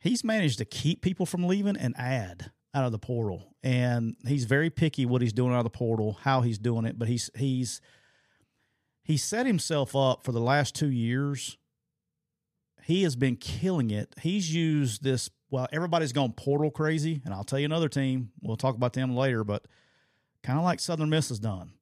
He's managed to keep people from leaving and add out of the portal. And he's very picky what he's doing out of the portal, how he's doing it, but he set himself up for the last 2 years. He has been killing it. He's used this – well, everybody's gone portal crazy, and I'll tell you another team. We'll talk about them later, but kind of like Southern Miss has done.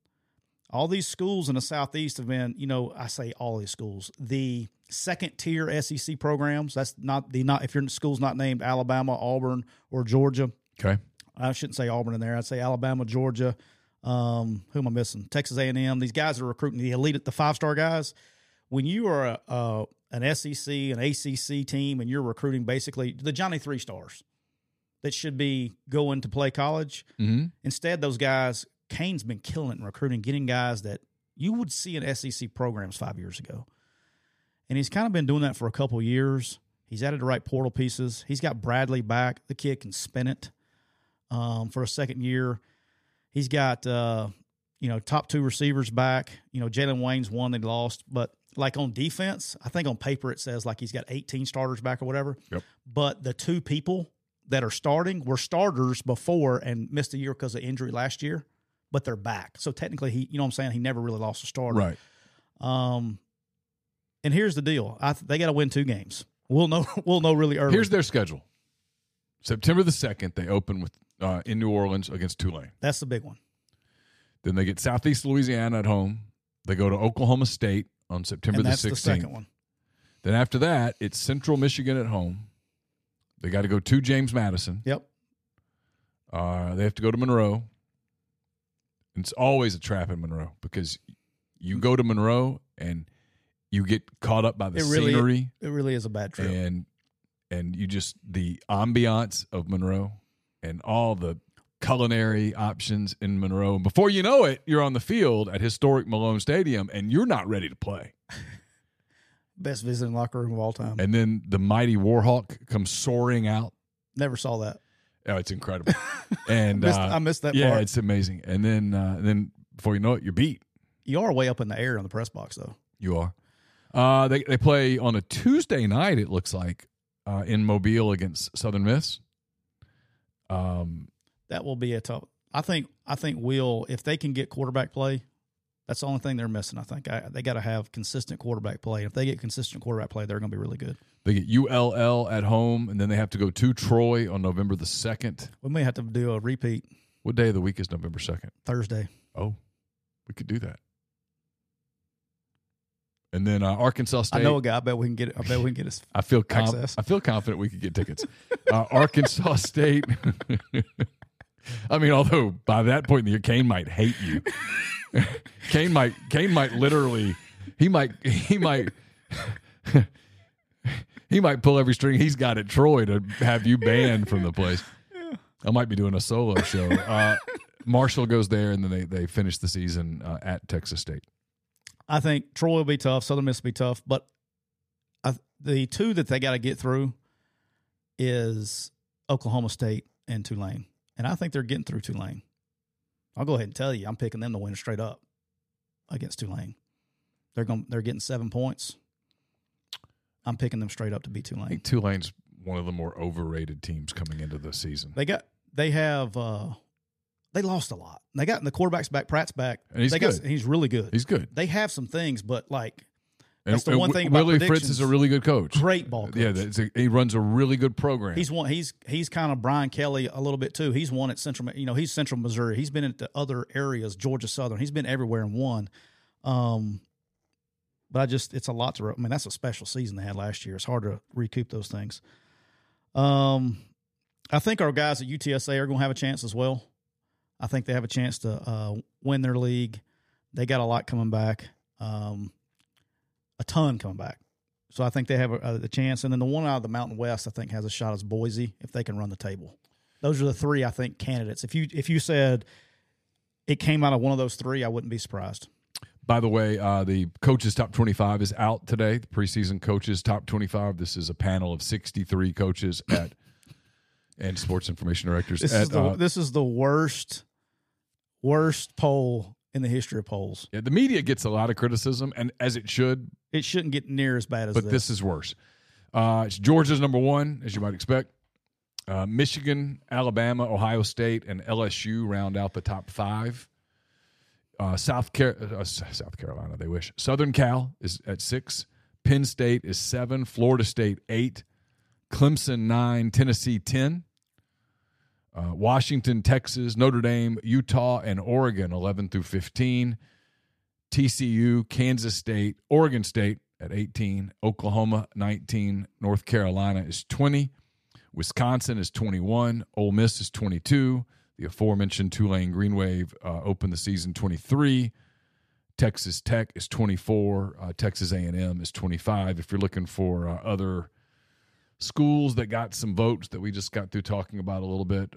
All these schools in the Southeast have been – I say all these schools. The second-tier SEC programs, that's not the – if your school's not named Alabama, Auburn, or Georgia. Okay. I shouldn't say Auburn in there. I'd say Alabama, Georgia, Who am I missing? Texas A&M. These guys are recruiting the elite, the five-star guys. When you are an SEC, an ACC team, and you're recruiting basically the Johnny Three Stars that should be going to play college, mm-hmm. instead those guys, Kane's been killing it in recruiting, getting guys that you would see in SEC programs 5 years ago. And he's kind of been doing that for a couple of years. He's added the right portal pieces. He's got Bradley back. The kid can spin it for a second year. He's got, top two receivers back. Jalen Wayne's one they lost. But, on defense, I think on paper it says, he's got 18 starters back or whatever. Yep. But the two people that are starting were starters before and missed a year because of injury last year, but they're back. So, technically, he never really lost a starter. Right. And here's the deal. They got to win two games. We'll know really early. Here's their schedule. September the 2nd, they open with in New Orleans against Tulane. That's the big one. Then they get Southeast Louisiana at home. They go to Oklahoma State on September the 16th. That's the second one. Then after that, it's Central Michigan at home. They got to go to James Madison. Yep. They have to go to Monroe. And it's always a trap in Monroe because you go to Monroe and you get caught up by the scenery. It really is a bad trip. And you just the ambiance of Monroe and all the culinary options in Monroe. And before you know it, you're on the field at historic Malone Stadium and you're not ready to play. Best visiting locker room of all time. And then the mighty Warhawk comes soaring out. Never saw that. Oh, it's incredible. And I missed that part. Yeah, it's amazing. And then before you know it, you're beat. You are way up in the air on the press box, though. You are. They play on a Tuesday night, it looks like, in Mobile against Southern Miss. That will be a tough. I think we'll, if they can get quarterback play, that's the only thing they're missing, I think. They got to have consistent quarterback play. If they get consistent quarterback play, they're going to be really good. They get ULL at home, and then they have to go to Troy on November the 2nd. We may have to do a repeat. What day of the week is November 2nd? Thursday. Oh, we could do that. And then Arkansas State. I know a guy. I bet we can get his. I feel confident we could get tickets. Arkansas State. I mean, although by that point in the year, Kane might hate you. Kane might literally. He might pull every string he's got at Troy to have you banned from the place. Yeah. I might be doing a solo show. Marshall goes there, and then they finish the season at Texas State. I think Troy will be tough. Southern Miss will be tough. But the two that they got to get through is Oklahoma State and Tulane. And I think they're getting through Tulane. I'll go ahead and tell you, I'm picking them to win straight up against Tulane. They're getting 7 points. I'm picking them straight up to beat Tulane. I think Tulane's one of the more overrated teams coming into the season. They lost a lot. They got the quarterback's back, Pratt's back. And he's really good. He's good. They have some things, but that's the one thing about Willie Fritz is a really good coach. Great ball coach. Yeah, he runs a really good program. He's kind of Brian Kelly a little bit too. He's won at Central. He's Central Missouri. He's been at the other areas, Georgia Southern. He's been everywhere and won. But it's a lot to. I mean, that's a special season they had last year. It's hard to recoup those things. I think our guys at UTSA are going to have a chance as well. I think they have a chance to win their league. They got a lot coming back, a ton coming back. So I think they have a chance. And then the one out of the Mountain West, I think, has a shot as Boise if they can run the table. Those are the three, I think, candidates. If you said it came out of one of those three, I wouldn't be surprised. By the way, the coaches' top 25 is out today, the preseason coaches' top 25. This is a panel of 63 coaches and sports information directors. This is the worst – worst poll in the history of polls. Yeah, the media gets a lot of criticism, and as it should. It shouldn't get near as bad as this. But this is worse. It's Georgia's number one, as you might expect. Michigan, Alabama, Ohio State, and LSU round out the top five. South Carolina, they wish. Southern Cal is at 6. Penn State is 7. Florida State, 8. Clemson, 9. Tennessee, 10. Washington, Texas, Notre Dame, Utah, and Oregon, 11 through 15. TCU, Kansas State, Oregon State at 18. Oklahoma, 19. North Carolina is 20. Wisconsin is 21. Ole Miss is 22. The aforementioned Tulane Green Wave opened the season 23. Texas Tech is 24. Texas A&M is 25. If you're looking for other schools that got some votes that we just got through talking about a little bit,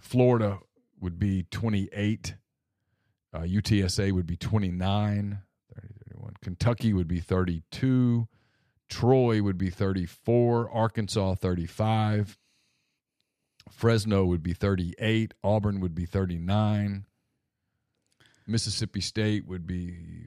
Florida would be 28. UTSA would be 29. 30, 31. Kentucky would be 32. Troy would be 34. Arkansas, 35. Fresno would be 38. Auburn would be 39. Mississippi State would be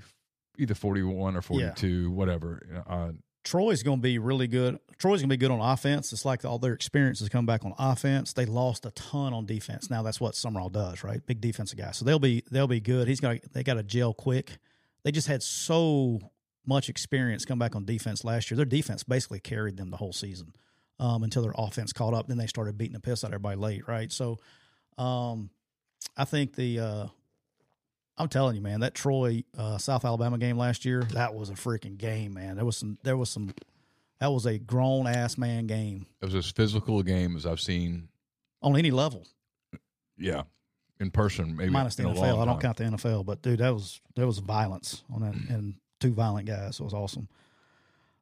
either 41 or 42, whatever. Troy's going to be really good. Troy's going to be good on offense. It's like all their experience has come back on offense. They lost a ton on defense. Now that's what Summerall does, right? Big defensive guy. So they'll be good. They got to gel quick. They just had so much experience come back on defense last year. Their defense basically carried them the whole season until their offense caught up. Then they started beating the piss out of everybody late, right? So I think I'm telling you, man, that Troy South Alabama game last year, that was a freaking game, man. That was a grown ass man game. It was as physical a game as I've seen on any level. Yeah, in person, maybe minus the NFL. I don't count the NFL, but dude, there was violence on that, and two violent guys. So it was awesome.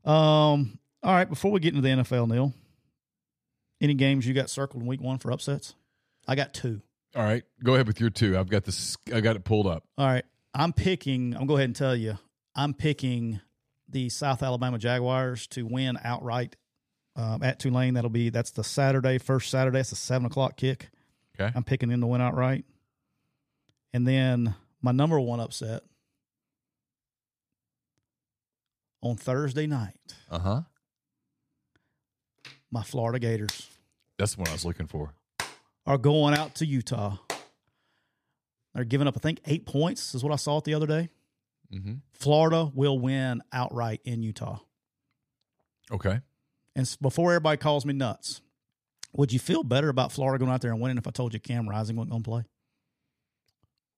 All right, before we get into the NFL, Neil, any games you got circled in week one for upsets? I got two. All right, go ahead with your two. I got it pulled up. All right, I'm go ahead and tell you, I'm picking the South Alabama Jaguars to win outright at Tulane. That's the first Saturday. It's a 7:00 kick. Okay, I'm picking them to win outright. And then my number one upset on Thursday night. Uh huh. My Florida Gators. That's the one I was looking for. Are going out to Utah. They're giving up, I think, 8 points is what I saw it the other day. Mm-hmm. Florida will win outright in Utah. Okay. And before everybody calls me nuts, would you feel better about Florida going out there and winning if I told you Cam Rising wasn't going to play?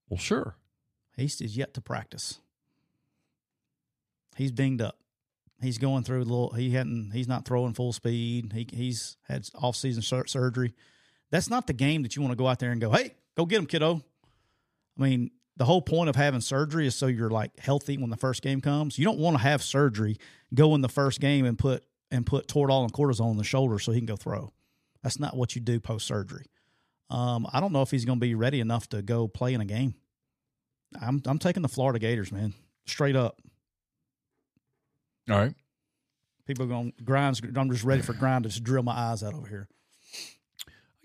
Well, sure. He's yet to practice. He's dinged up. He's going through he's not throwing full speed. He's had off-season surgery. That's not the game that you want to go out there and go, hey, go get him, kiddo. I mean, the whole point of having surgery is so you're, like, healthy when the first game comes. You don't want to have surgery go in the first game and put Toradol and cortisone on the shoulder so he can go throw. That's not what you do post-surgery. I don't know if he's going to be ready enough to go play in a game. I'm taking the Florida Gators, man, straight up. All right. People are going to grind. I'm just ready for grind to just drill my eyes out over here.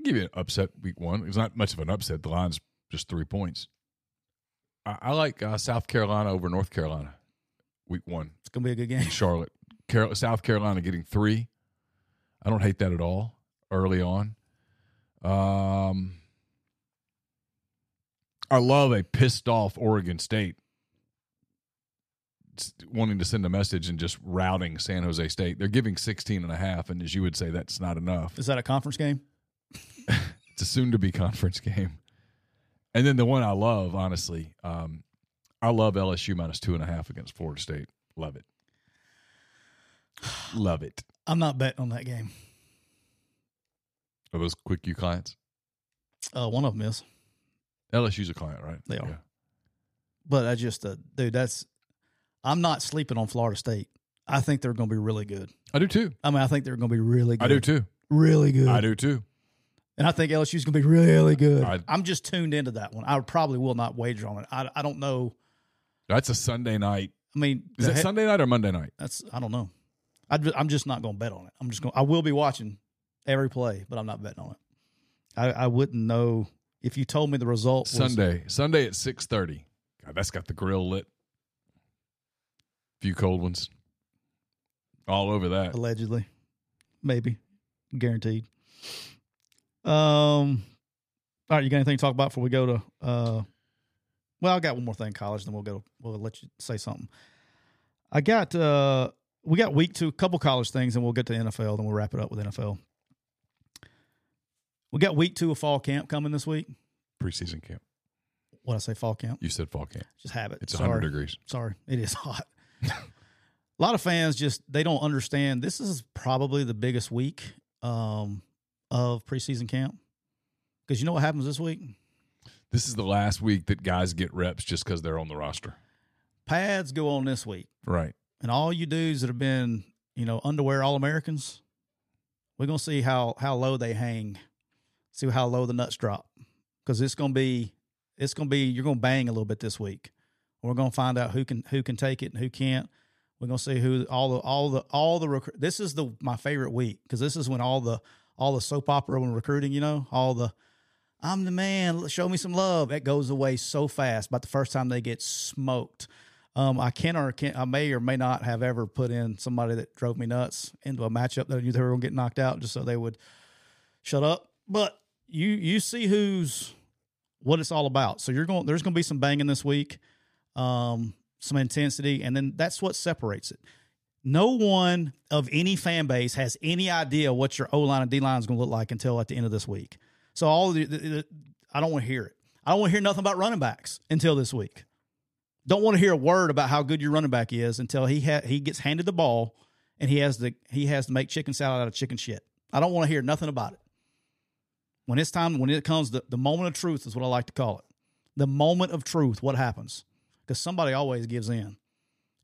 Give you an upset week one. It's not much of an upset. The line's just 3 points. I like South Carolina over North Carolina week one. It's going to be a good game. Charlotte. South Carolina getting 3. I don't hate that at all early on. I love a pissed off Oregon State wanting to send a message and just routing San Jose State. They're giving 16.5, and as you would say, that's not enough. Is that a conference game? It's a soon-to-be conference game. And then the one I love, honestly, I love LSU minus 2.5 against Florida State. Love it. Love it. I'm not betting on that game. Are those QuickU clients? One of them is. LSU's a client, right? They are. Yeah. But I just, dude, I'm not sleeping on Florida State. I think they're going to be really good. I do too. I mean, I think they're going to be really good. I do too. Really good. I do too. And I think LSU's going to be really good. I'm just tuned into that one. I probably will not wager on it. I don't know. That's a Sunday night. I mean, is it Sunday night or Monday night? I don't know. I'm just not going to bet on it. I will be watching every play, but I'm not betting on it. I wouldn't know if you told me the result. Sunday at 6:30. God, that's got the grill lit. Few cold ones. All over that. Allegedly, maybe, guaranteed. All right, you got anything to talk about before we go to well, I got one more thing, college, then we'll let you say something. I got we got week two, a couple college things, and we'll get to NFL, then we'll wrap it up with NFL. We got week two of fall camp coming this week. Preseason camp. What I say, fall camp? You said fall camp. Just habit. It's 100 degrees. Sorry, it is hot. A lot of fans they don't understand. This is probably the biggest week. Of preseason camp. Because you know what happens this week? This is the last week that guys get reps just because they're on the roster. Pads go on this week. Right. And all you dudes that have been, underwear All-Americans, we're going to see how low they hang, see how low the nuts drop. Because it's going to be you're going to bang a little bit this week. We're going to find out who can take it and who can't. We're going to see who all the this is my favorite week, because this is when all the soap opera and recruiting, all the I'm the man, show me some love. That goes away so fast. About the first time they get smoked. I may or may not have ever put in somebody that drove me nuts into a matchup that I knew they were going to get knocked out just so they would shut up. But you see what it's all about. So there's going to be some banging this week, some intensity, and then that's what separates it. No one of any fan base has any idea what your O-line and D-line is going to look like until at the end of this week. So I don't want to hear it. I don't want to hear nothing about running backs until this week. Don't want to hear a word about how good your running back is until he gets handed the ball and he has to make chicken salad out of chicken shit. I don't want to hear nothing about it. When it's time, when it comes, the moment of truth is what I like to call it. The moment of truth, what happens? Because somebody always gives in.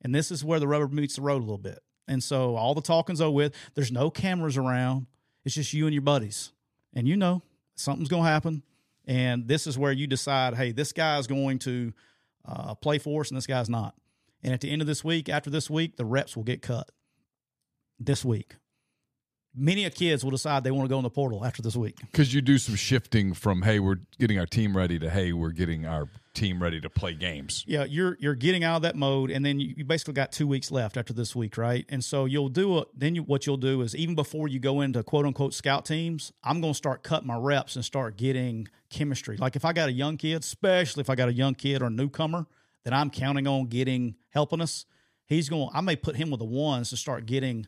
And this is where the rubber meets the road a little bit. And so all the talking's over with. There's no cameras around. It's just you and your buddies. And something's going to happen. And this is where you decide, hey, this guy's going to – play force, and this guy's not. And at the end of this week, after this week, the reps will get cut. This week, many of kids will decide they want to go in the portal after this week, because you do some shifting from hey, we're getting our team ready to hey, we're getting our team ready to play games. Yeah, you're getting out of that mode, and then you basically got 2 weeks left after this week, right? And so what you'll do is even before you go into quote unquote scout teams, I'm going to start cutting my reps and start getting chemistry. Like if I got a young kid, especially if I got a young kid or a newcomer that I'm counting on helping us, I may put him with the ones to start getting.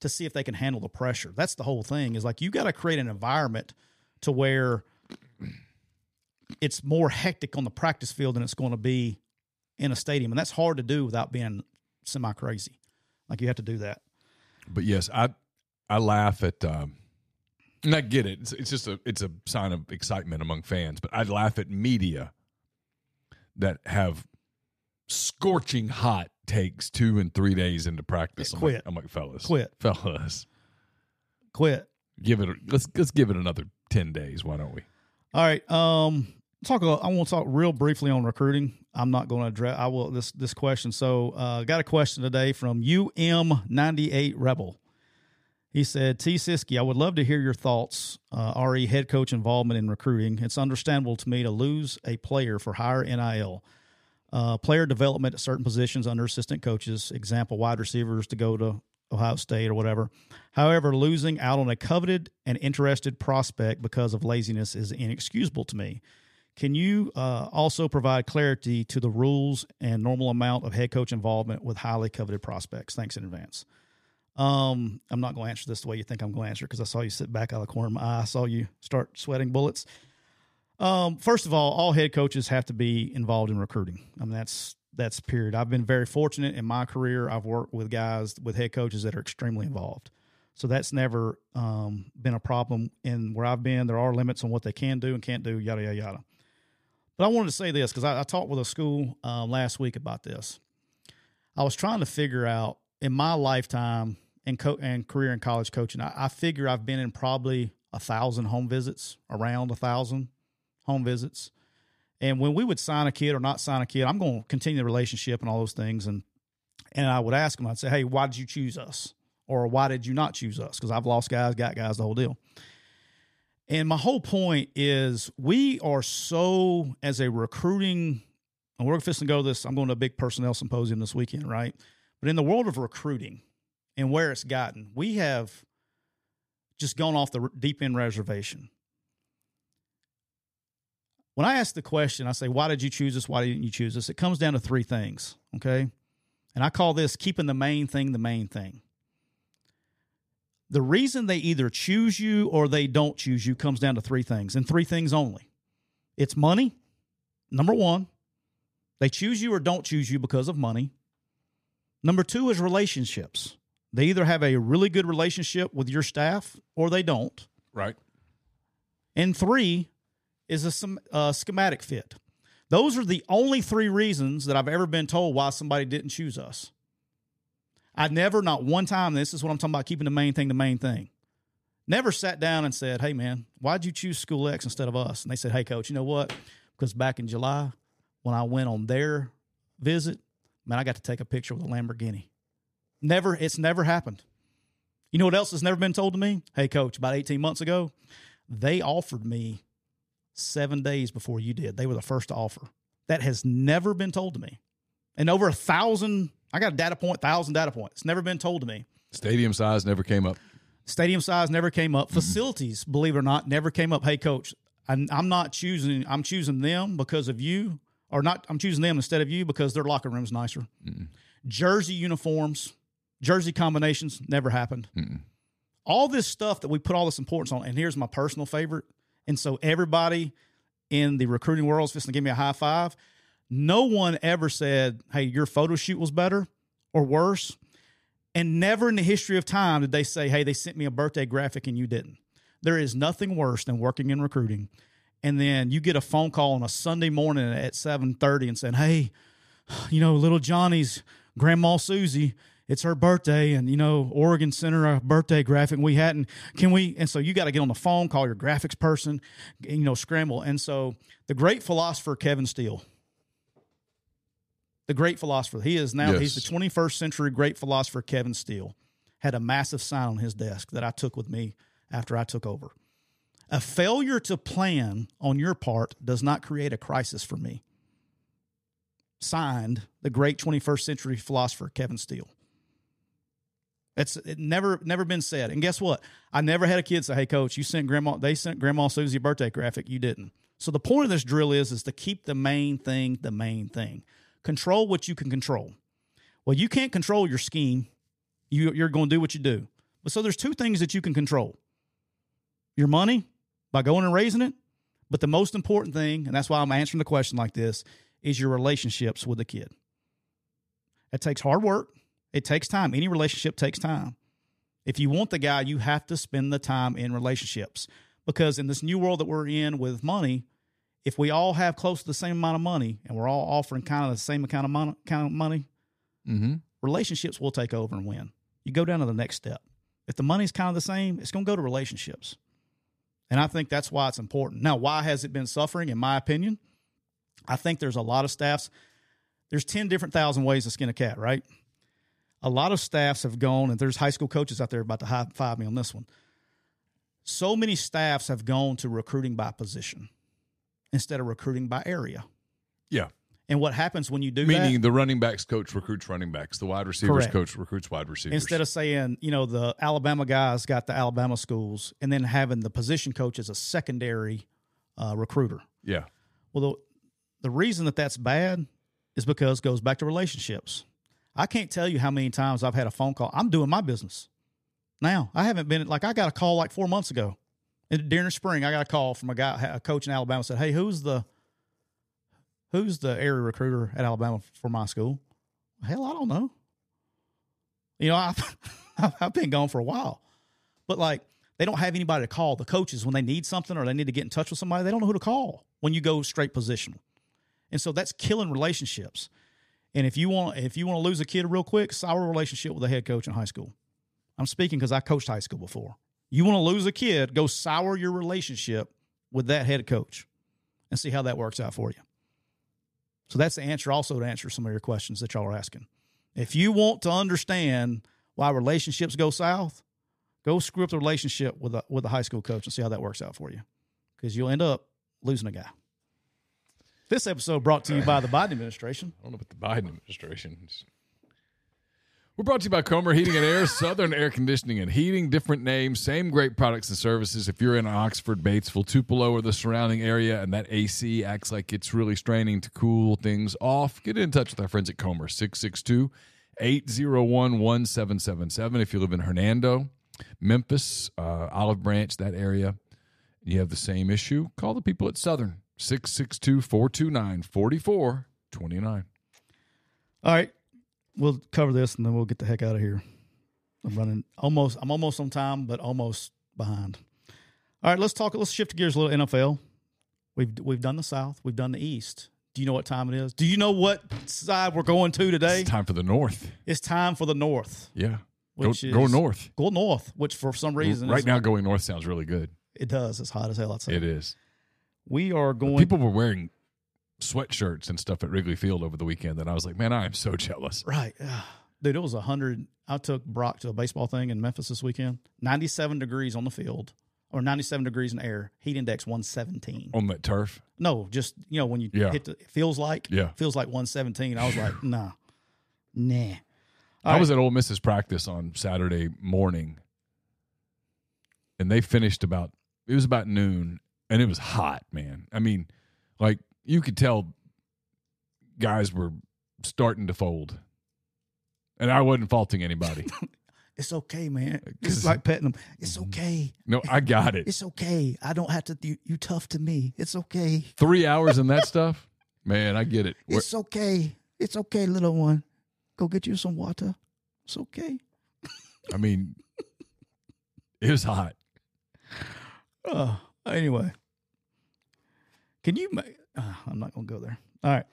To see if they can handle the pressure. That's the whole thing, is like you got to create an environment to where it's more hectic on the practice field than it's going to be in a stadium. And that's hard to do without being semi-crazy. Like you have to do that. But yes, I laugh at, and I get it. It's a sign of excitement among fans, but I'd laugh at media that have scorching hot takes 2 and 3 days into practice. Quit. I'm like, fellas. Quit. Give it. Let's give it another 10 days. Why don't we? All right. I want to talk real briefly on recruiting. I'm not going to address. I will this question. So, got a question today from UM98 Rebel. He said, T. Siskey, I would love to hear your thoughts, RE head coach involvement in recruiting. It's understandable to me to lose a player for higher NIL. Player development at certain positions under assistant coaches, example, wide receivers to go to Ohio State or whatever. However, losing out on a coveted and interested prospect because of laziness is inexcusable to me. Can you also provide clarity to the rules and normal amount of head coach involvement with highly coveted prospects? Thanks in advance. I'm not going to answer this the way you think I'm going to answer, because I saw you sit back out of the corner of my eye. I saw you start sweating bullets. First of all head coaches have to be involved in recruiting. I mean, that's period. I've been very fortunate in my career. I've worked with guys, with head coaches that are extremely involved. So that's never been a problem. And where I've been, there are limits on what they can do and can't do, yada, yada, yada. But I wanted to say this, because I talked with a school last week about this. I was trying to figure out in my lifetime and career in college coaching, I figure I've been in probably 1,000 home visits, around 1,000. Home visits. And when we would sign a kid or not sign a kid, I'm going to continue the relationship and all those things. And I would ask them, I'd say, hey, why did you choose us? Or why did you not choose us? Because I've lost guys, got guys, the whole deal. And my whole point is we are so, as a recruiting, and we're fixing to go to this, I'm going to a big personnel symposium this weekend, right? But in the world of recruiting and where it's gotten, we have just gone off the deep end reservation. When I ask the question, I say, why did you choose us? Why didn't you choose us? It comes down to three things, okay? And I call this keeping the main thing the main thing. The reason they either choose you or they don't choose you comes down to three things, and three things only. It's money, number one. They choose you or don't choose you because of money. Number two is relationships. They either have a really good relationship with your staff or they don't. Right. and three is a schematic fit. Those are the only three reasons that I've ever been told why somebody didn't choose us. I never, not one time, this is what I'm talking about, keeping the main thing the main thing. Never sat down and said, hey, man, why'd you choose School X instead of us? And they said, hey, coach, you know what? Because back in July, when I went on their visit, man, I got to take a picture with a Lamborghini. Never, it's never happened. You know what else has never been told to me? Hey, coach, about 18 months ago, they offered me 7 days before you did. They were the first to offer. That has never been told to me. And over 1,000, I got a data point, 1,000 data points. Never been told to me. Stadium size never came up. Stadium size never came up. Facilities, believe it or not, never came up. Hey, coach, I'm not choosing. I'm choosing them because of you, or not. I'm choosing them instead of you because their locker room's nicer. Mm-mm. Jersey uniforms, jersey combinations never happened. Mm-mm. All this stuff that we put all this importance on, and here's my personal favorite. And so everybody in the recruiting world is just going to give me a high five. No one ever said, hey, your photo shoot was better or worse. And never in the history of time did they say, hey, they sent me a birthday graphic and you didn't. There is nothing worse than working in recruiting, and then you get a phone call on a Sunday morning at 7:30 and saying, hey, you know, little Johnny's grandma Susie, it's her birthday, and, you know, Oregon sent her a birthday graphic we hadn't. Can we? And so you got to get on the phone, call your graphics person, and, you know, scramble. And so the great philosopher Kevin Steele, the great philosopher. He is now, He's the 21st century great philosopher, Kevin Steele, had a massive sign on his desk that I took with me after I took over. A failure to plan on your part does not create a crisis for me. Signed, the great 21st century philosopher, Kevin Steele. It never been said. And guess what? I never had a kid say, hey, coach, they sent Grandma Susie a birthday graphic. You didn't. So the point of this drill is to keep the main thing the main thing. Control what you can control. Well, you can't control your scheme. You're going to do what you do. But so there's two things that you can control. Your money, by going and raising it. But the most important thing, and that's why I'm answering the question like this, is your relationships with the kid. It takes hard work. It takes time. Any relationship takes time. If you want the guy, you have to spend the time in relationships. Because in this new world that we're in with money, if we all have close to the same amount of money and we're all offering kind of the same kind of money, mm-hmm. relationships will take over and win. You go down to the next step. If the money's kind of the same, it's going to go to relationships. And I think that's why it's important. Now, why has it been suffering, in my opinion? I think there's a lot of staffs. There's 10 different thousand ways to skin a cat, right? A lot of staffs have gone, and there's high school coaches out there about to high five me on this one. So many staffs have gone to recruiting by position instead of recruiting by area. Yeah. And what happens when you do that? Meaning the running backs coach recruits running backs. The wide receivers coach recruits wide receivers. Instead of saying, you know, the Alabama guys got the Alabama schools, and then having the position coach as a secondary recruiter. Yeah. Well, the reason that that's bad is because it goes back to relationships. I can't tell you how many times I've had a phone call. I'm doing my business now. I haven't been like, I got a call like 4 months ago. And during the spring, I got a call from a coach in Alabama, said, hey, who's the area recruiter at Alabama for my school? Hell, I don't know. You know, I've been gone for a while. But, like, they don't have anybody to call. The coaches, when they need something or they need to get in touch with somebody, they don't know who to call when you go straight positional. And so that's killing relationships. And if you want to lose a kid real quick, sour relationship with a head coach in high school. I'm speaking because I coached high school before. You want to lose a kid, go sour your relationship with that head coach and see how that works out for you. So that's the answer also to answer some of your questions that y'all are asking. If you want to understand why relationships go south, go screw up the relationship with a high school coach and see how that works out for you, because you'll end up losing a guy. This episode brought to you by the Biden administration. I don't know about the Biden administration. We're brought to you by Comer Heating and Air, Southern Air Conditioning and Heating. Different names, same great products and services. If you're in Oxford, Batesville, Tupelo, or the surrounding area, and that AC acts like it's really straining to cool things off, get in touch with our friends at Comer, 662-801-1777. If you live in Hernando, Memphis, Olive Branch, that area, and you have the same issue, call the people at Southern, 662-429-4429. All right. We'll cover this, and then we'll get the heck out of here. I'm almost on time, but almost behind. All right, let's shift gears a little NFL. We've done the South, we've done the East. Do you know what time it is? Do you know what side we're going to today? It's time for the North. It's time for the North. Yeah. Go north. Go north, which for some reason right now going north sounds really good. It does. It's hot as hell outside. It is. We are going. People were wearing sweatshirts and stuff at Wrigley Field over the weekend, and I was like, man, I am so jealous. Right. Dude, it was 100. I took Brock to a baseball thing in Memphis this weekend. 97 degrees on the field, or 97 degrees in air. Heat index 117. On that turf? No, just, when you hit it feels like 117. I was like, nah. I was at Ole Miss's practice on Saturday morning, and they finished about noon, and it was hot, man. I mean, like, you could tell guys were starting to fold, and I wasn't faulting anybody. It's okay, man. It's like petting them. It's okay. No, I got it. It's okay. I don't have to. You tough to me. It's okay. 3 hours and that stuff? Man, I get it. It's okay. It's okay, little one. Go get you some water. It's okay. I mean, it was hot. Anyway, can you make I'm not going to go there. All right.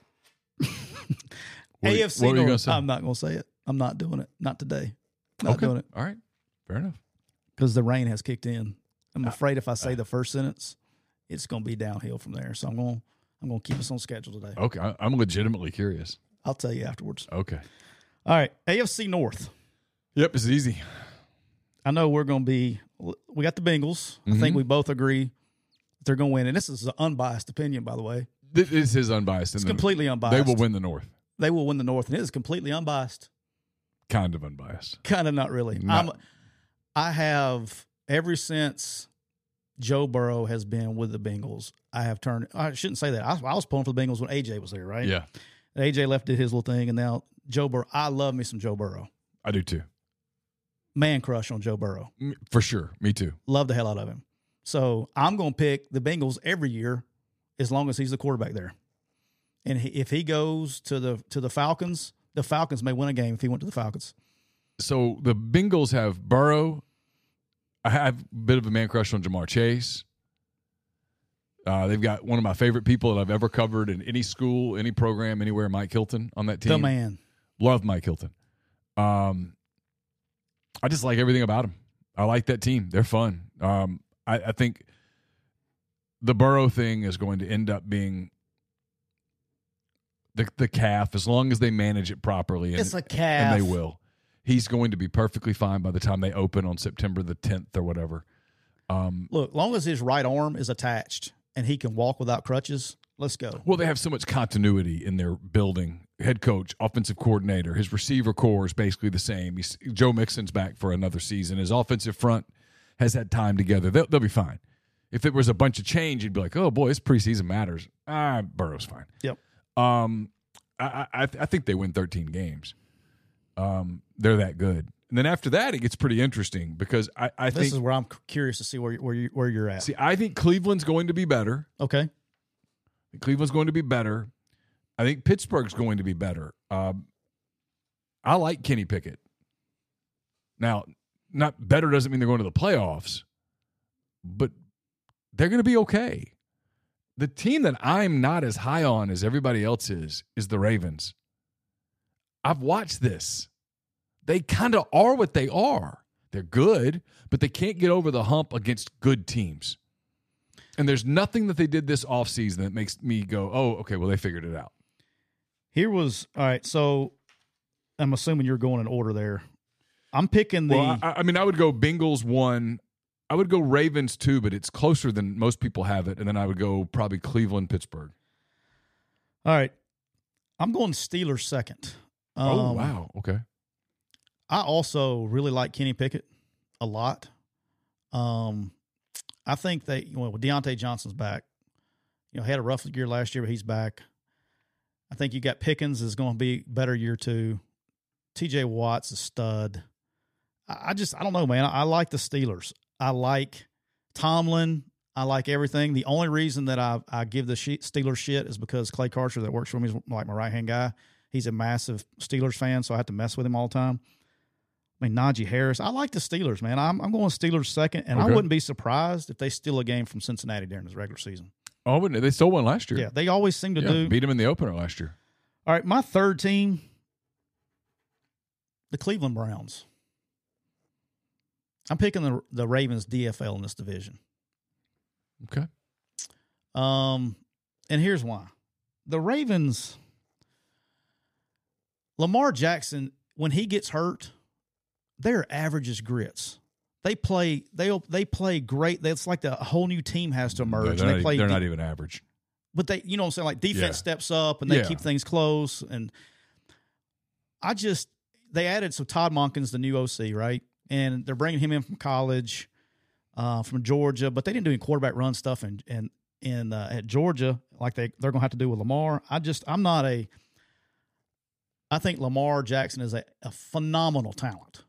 AFC. What were you going to say? I'm not going to say it. I'm not doing it. Not today. Not doing it. All right. Fair enough. Because the rain has kicked in. I'm afraid if I say the first sentence, it's going to be downhill from there. So I'm going to keep us on schedule today. Okay. I'm legitimately curious. I'll tell you afterwards. Okay. All right. AFC North. Yep, it's easy. I know we got the Bengals. Mm-hmm. I think we both agree they're going to win. And this is an unbiased opinion, by the way. This is unbiased. It's completely unbiased. They will win the North. They will win the North, and it is completely unbiased. Kind of unbiased. Kind of not really. I have, ever since Joe Burrow has been with the Bengals, I shouldn't say that. I was pulling for the Bengals when A.J. was there, right? Yeah. A.J. left, did his little thing, and now Joe Burrow. I love me some Joe Burrow. I do too. Man crush on Joe Burrow. For sure. Me too. Love the hell out of him. So I'm going to pick the Bengals every year as long as he's the quarterback there. And if he goes to the Falcons, the Falcons may win a game if he went to the Falcons. So the Bengals have Burrow. I have a bit of a man crush on Jamar Chase. They've got one of my favorite people that I've ever covered in any school, any program, anywhere, Mike Hilton on that team. The man. Love Mike Hilton. I just like everything about him. I like that team. They're fun. I think the Burrow thing is going to end up being the calf, as long as they manage it properly. It's a calf. And they will. He's going to be perfectly fine by the time they open on September the 10th or whatever. Look, long as his right arm is attached and he can walk without crutches, let's go. Well, they have so much continuity in their building. Head coach, offensive coordinator, his receiver core is basically the same. Joe Mixon's back for another season. His offensive front has had time together. They'll be fine. If it was a bunch of change, you'd be like, oh, boy, it's preseason matters. Burrow's fine. Yep. I think they win 13 games. They're that good. And then after that, it gets pretty interesting because I think this is where I'm curious to see where you're at. See, I think Cleveland's going to be better. Okay, Cleveland's going to be better. I think Pittsburgh's going to be better. I like Kenny Pickett. Now, not better doesn't mean they're going to the playoffs, but they're going to be okay. The team that I'm not as high on as everybody else is the Ravens. I've watched this. They kind of are what they are. They're good, but they can't get over the hump against good teams. And there's nothing that they did this offseason that makes me go, oh, okay, well, they figured it out. All right, so I'm assuming you're going in order there. I'm picking I would go Bengals 1. I would go Ravens 2, but it's closer than most people have it. And then I would go probably Cleveland, Pittsburgh. All right. I'm going Steelers second. Oh, wow. Okay. I also really like Kenny Pickett a lot. I think Deontay Johnson's back. He had a rough year last year, but he's back. I think you got Pickens is going to be better year two. TJ Watt's a stud. I don't know, man. I like the Steelers. I like Tomlin. I like everything. The only reason that I give the Steelers shit is because Clay Karcher that works for me is like my right-hand guy. He's a massive Steelers fan, so I have to mess with him all the time. I mean, Najee Harris. I like the Steelers, man. I'm going Steelers second, and I wouldn't be surprised if they steal a game from Cincinnati during this regular season. Oh, wouldn't they? They stole one last year. Yeah, they always seem to do. Beat them in the opener last year. All right, my third team, the Cleveland Browns. I'm picking the Ravens DFL in this division. Okay. And here's why. The Ravens, Lamar Jackson, when he gets hurt, they're average as grits. They play great. That's like a whole new team has to emerge. They're not even average. But they, you know what I'm saying? Like defense steps up and they keep things close. And they added, so Todd Monken's the new OC, right? And they're bringing him in from college, from Georgia, but they didn't do any quarterback run stuff at Georgia like they're going to have to do with Lamar. I think Lamar Jackson is a phenomenal talent,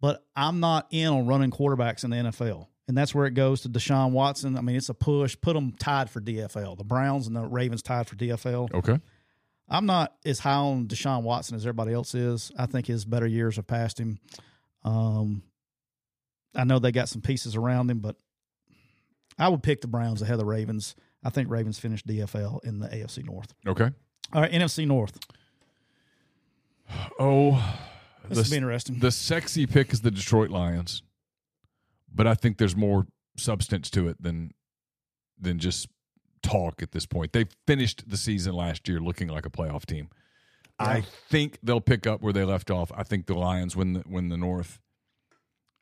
but I'm not in on running quarterbacks in the NFL. And that's where it goes to Deshaun Watson. I mean, it's a push. Put them tied for DFL. The Browns and the Ravens tied for DFL. Okay. I'm not as high on Deshaun Watson as everybody else is. I think his better years have passed him. I know they got some pieces around him, but I would pick the Browns ahead of the Ravens. I think Ravens finished DFL in the AFC North. Okay. All right, NFC North. Oh, this will be interesting. The sexy pick is the Detroit Lions, but I think there's more substance to it than just talk at this point. They finished the season last year looking like a playoff team. Yeah. I think they'll pick up where they left off. I think the Lions win the North.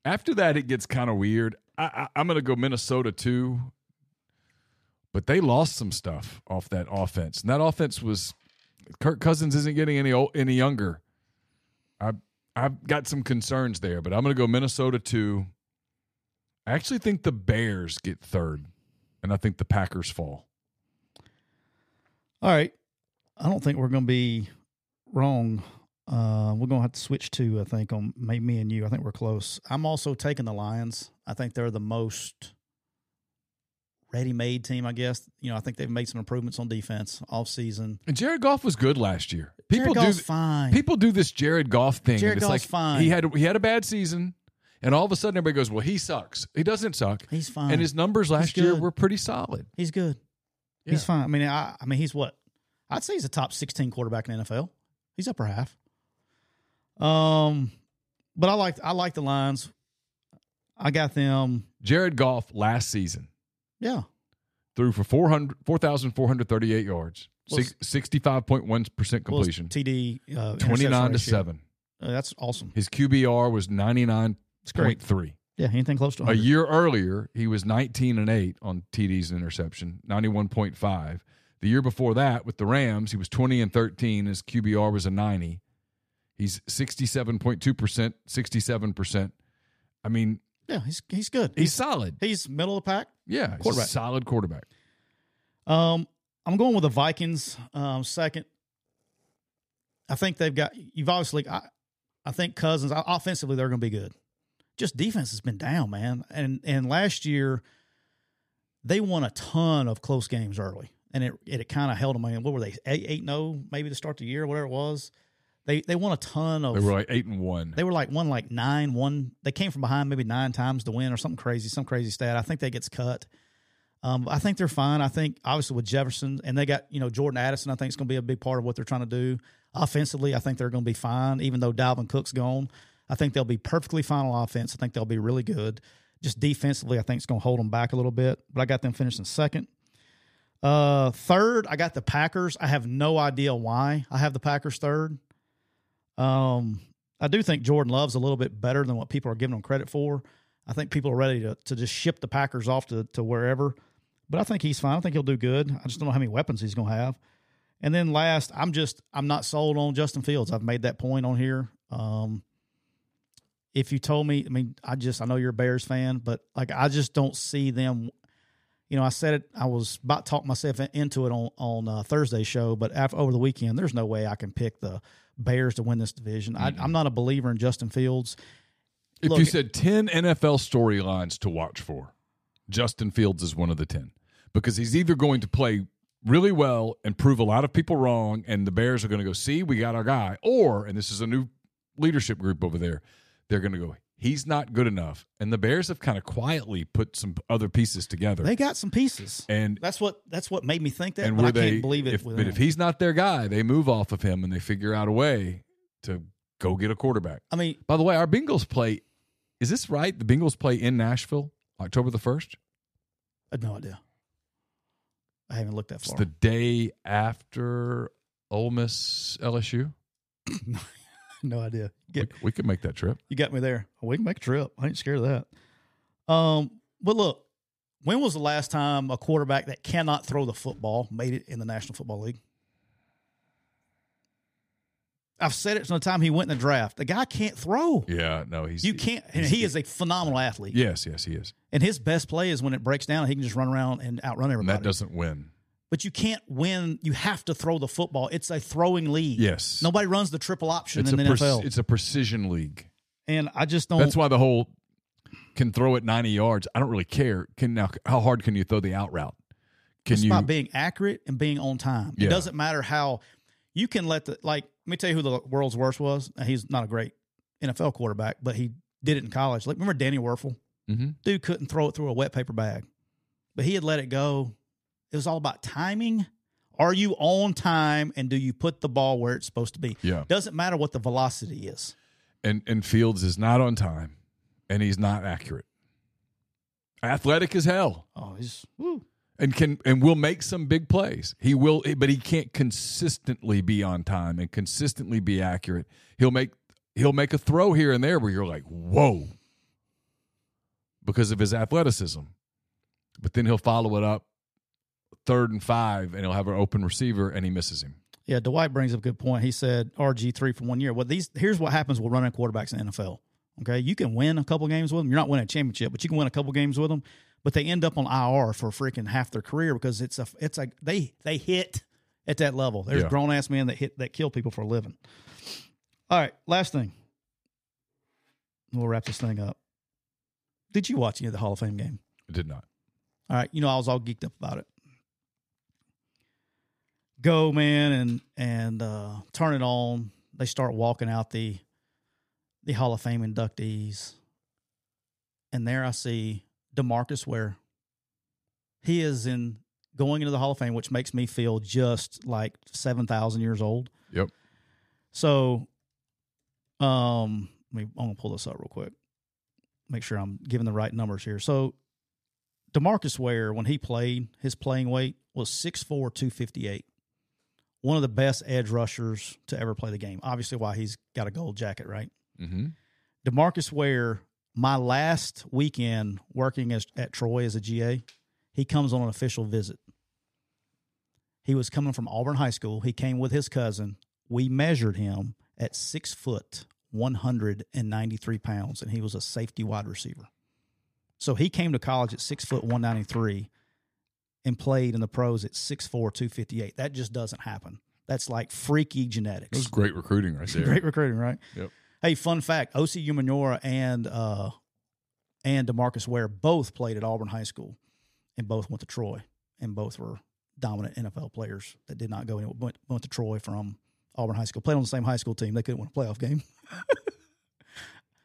After that, it gets kind of weird. I'm going to go Minnesota too, but they lost some stuff off that offense, and that offense was Kirk Cousins isn't getting any younger. I've got some concerns there, but I'm going to go Minnesota too. I actually think the Bears get third, and I think the Packers fall. All right. I don't think we're going to be wrong. We're going to have to switch to, I think, on me and you. I think we're close. I'm also taking the Lions. I think they're the most ready-made team, I guess. You know, I think they've made some improvements on defense offseason. And Jared Goff was good last year. Jared Goff's fine. People do this Jared Goff thing. Jared Goff's fine. He had a bad season, and all of a sudden everybody goes, well, he sucks. He doesn't suck. He's fine. And his numbers last year were pretty solid. He's good. Yeah. He's fine. I mean, I mean, he's what? I'd say he's a top 16 quarterback in the NFL. He's upper half. But I like the Lions. I got them. Jared Goff last season. Yeah. Threw for 4,438 yards, 65.1% completion. TD 29-7. That's awesome. His QBR was 99.3. Yeah, anything close to 100. A year earlier, he was 19-8 on TDs and interception, 91.5. The year before that, with the Rams, he was 20-13. His QBR was a 90. He's 67.2%, 67%. I mean, yeah, he's good. He's solid. He's middle of the pack. Yeah, he's a solid quarterback. I'm going with the Vikings second. I think they've got. You've obviously. I think Cousins offensively they're going to be good. Just defense has been down, man. And last year, they won a ton of close games early, and it kind of held them. I mean, what were they 8-0 maybe to start the year, whatever it was. They won a ton of. They were like 8-1. They were like 9-1. They came from behind maybe 9 times to win or some crazy stat. I think that gets cut. I think they're fine. I think obviously with Jefferson and they got Jordan Addison. I think it's going to be a big part of what they're trying to do offensively. I think they're going to be fine, even though Dalvin Cook's gone. I think they'll be perfectly fine on offense. I think they'll be really good. Just defensively, I think it's going to hold them back a little bit. But I got them finishing second. Third, I got the Packers. I have no idea why I have the Packers third. I do think Jordan Love's a little bit better than what people are giving him credit for. I think people are ready to just ship the Packers off to wherever. But I think he's fine. I think he'll do good. I just don't know how many weapons he's going to have. And then last, I'm not sold on Justin Fields. I've made that point on here. If you told me, I mean, I know you're a Bears fan, but like I just don't see them. I said it. I was about to talk myself into it on Thursday's show, but over the weekend, there's no way I can pick the Bears to win this division. I'm not a believer in Justin Fields. Look, you said 10 NFL storylines to watch for, Justin Fields is one of the 10 because he's either going to play really well and prove a lot of people wrong, and the Bears are going to go, see, we got our guy, or, and this is a new leadership group over there, they're going to go, he's not good enough. And the Bears have kind of quietly put some other pieces together. They got some pieces. And that's what made me think that, but I can't believe it. But if he's not their guy, they move off of him and they figure out a way to go get a quarterback. I mean, by the way, our Bengals play, is this right? The Bengals play in Nashville, October the 1st? I had no idea. I haven't looked that far. It's the day after Ole Miss LSU. No idea. We could make that trip. You got me there. We can make a trip. I ain't scared of that. But look, when was the last time a quarterback that cannot throw the football made it in the National Football League? I've said it from the time he went in the draft. The guy can't throw. Yeah, no, he is a phenomenal athlete. Yes, he is. And his best play is when it breaks down, he can just run around and outrun everybody. And that doesn't win. But you can't win. You have to throw the football. It's a throwing league. Yes. Nobody runs the triple option in the NFL. It's a precision league. And I just don't. That's why the whole can throw it 90 yards. I don't really care. How hard can you throw the out route? It's about being accurate and being on time. Yeah. It doesn't matter how you can let me tell you who the world's worst was. He's not a great NFL quarterback, but he did it in college. Like, remember Danny Werfel? Mm-hmm. Dude couldn't throw it through a wet paper bag, but he had let it go. It was all about timing. Are you on time, and do you put the ball where it's supposed to be? Yeah. Doesn't matter what the velocity is. And Fields is not on time, and he's not accurate. Athletic as hell. Oh, he's woo. And will make some big plays. He will, but he can't consistently be on time and consistently be accurate. He'll make a throw here and there where you're like, whoa, because of his athleticism. But then he'll follow it up. 3rd and 5, and he'll have an open receiver, and he misses him. Yeah, Dwight brings up a good point. He said RG3 for 1 year. Well, here's what happens with running quarterbacks in the NFL. Okay, you can win a couple games with them. You're not winning a championship, but you can win a couple games with them. But they end up on IR for freaking half their career because they hit at that level. There's grown ass men that kill people for a living. All right, last thing. We'll wrap this thing up. Did you watch any of the Hall of Fame game? I did not. All right, I was all geeked up about it. Go, man, and turn it on. They start walking out the Hall of Fame inductees. And there I see DeMarcus Ware. He is going into the Hall of Fame, which makes me feel just like 7,000 years old. Yep. So I'm going to pull this up real quick. Make sure I'm giving the right numbers here. So DeMarcus Ware, when he played, his playing weight was 6'4", 258. One of the best edge rushers to ever play the game. Obviously, why he's got a gold jacket, right? Mm-hmm. DeMarcus Ware, my last weekend working at Troy as a GA, he comes on an official visit. He was coming from Auburn High School. He came with his cousin. We measured him at 6 foot, 193 pounds, and he was a safety wide receiver. So he came to college at 6 foot, 193, and played in the pros at 6'4", 258. That just doesn't happen. That's like freaky genetics. That was great recruiting right there. Great recruiting, right? Yep. Hey, fun fact, O.C. Umanura and DeMarcus Ware both played at Auburn High School and both went to Troy, and both were dominant NFL players that did not go anywhere. Went to Troy from Auburn High School, played on the same high school team. They couldn't win a playoff game.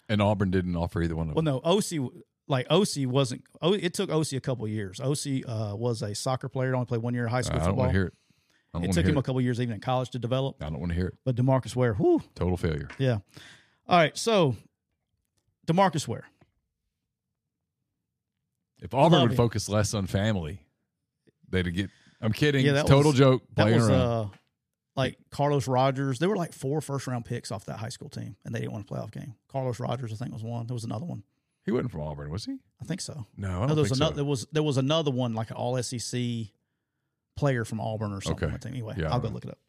And Auburn didn't offer either one of them. Well, no, it took OC a couple of years. OC was a soccer player. Only played 1 year of high school football. I don't want to hear it. It took him a couple of years even in college to develop. I don't want to hear it. But DeMarcus Ware, whoo. Total failure. Yeah. All right, so DeMarcus Ware. If Auburn would focus less on family, they'd get – I'm kidding. Yeah, total joke. That was Carlos Rogers. There were like 4 first-round picks off that high school team, and they didn't want a playoff game. Carlos Rogers, I think, was one. There was another one. He wasn't from Auburn, was he? I think so. No, I don't think so. There was another one, like an all-SEC player from Auburn or something. Okay. Anyway, yeah, I'll go look it up.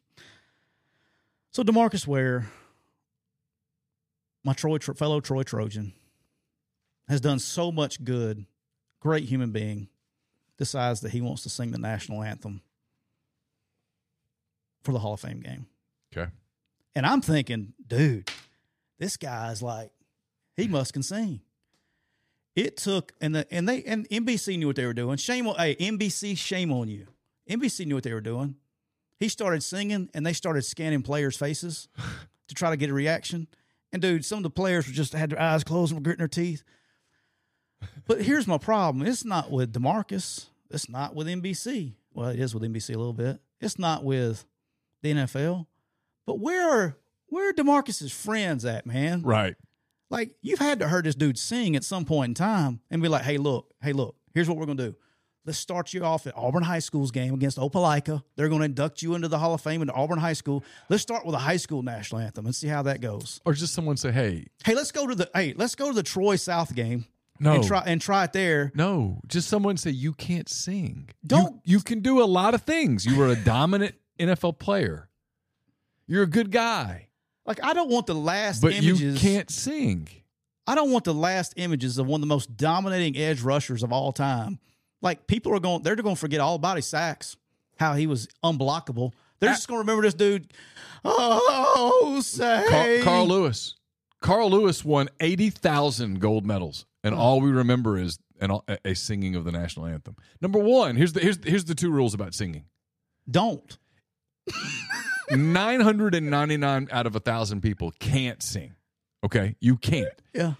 So DeMarcus Ware, my fellow Troy Trojan, has done so much good, great human being, decides that he wants to sing the national anthem for the Hall of Fame game. Okay. And I'm thinking, dude, this guy's like, he must can sing. It took and NBC knew what they were doing. Shame on you. NBC knew what they were doing. He started singing, and they started scanning players' faces to try to get a reaction. And, dude, some of the players were just had their eyes closed and were gritting their teeth. But here's my problem. It's not with DeMarcus. It's not with NBC. Well, it is with NBC a little bit. It's not with the NFL. But where are DeMarcus's friends at, man? Right. Like, you've had to heard this dude sing at some point in time and be like, hey, look, here's what we're going to do. Let's start you off at Auburn High School's game against Opelika. They're going to induct you into the Hall of Fame into Auburn High School. Let's start with a high school national anthem and see how that goes. Or just someone say, hey, let's go to the Troy South game. No. And try it there. No, just someone say you can't sing. You can do a lot of things. You were a dominant NFL player. You're a good guy. Like, I don't want the last images. But you can't sing. I don't want the last images of one of the most dominating edge rushers of all time. Like, people are going, they're going to forget all about his sacks, how he was unblockable. They're just going to remember this dude. Oh, say. Carl Lewis. Carl Lewis won 80,000 gold medals, and all we remember is a singing of the national anthem. Number one, here's the two rules about singing. Don't. 999 out of 1,000 people can't sing. Okay? You can't. Yeah.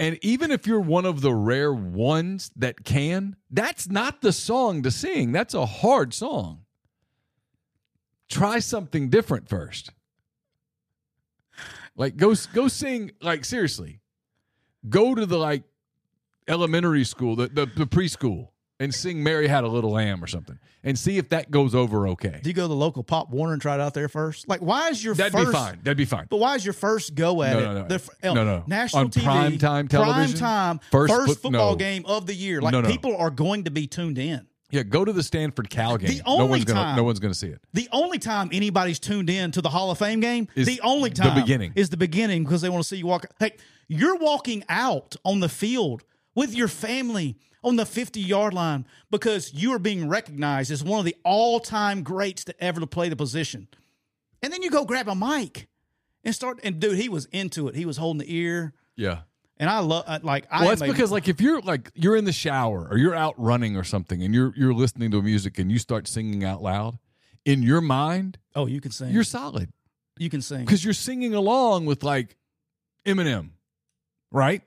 And even if you're one of the rare ones that can, that's not the song to sing. That's a hard song. Try something different first. Like, go sing, like, seriously. Go to the, like, elementary school, the preschool, and sing Mary Had a Little Lamb or something, and see if that goes over okay. Do you go to the local Pop Warner and try it out there first? Like, why is your That'd be fine. But why is your first go at No. National on TV, primetime television, first football game of the year. Like, people are going to be tuned in. Yeah, go to the Stanford Cal game. No one's going to see it. The only time anybody's tuned in to the Hall of Fame game is the beginning because they want to see you walk. Hey, you're walking out on the field with your family on the 50-yard line because you are being recognized as one of the all-time greats to ever play the position. And then you go grab a mic and start. And, dude, he was into it. He was holding the ear. Yeah. And I love, like, because if you're, like, you're in the shower or you're out running or something and you're listening to music and you start singing out loud, in your mind, oh, you can sing. You're solid. You can sing. Because you're singing along with, like, Eminem, right?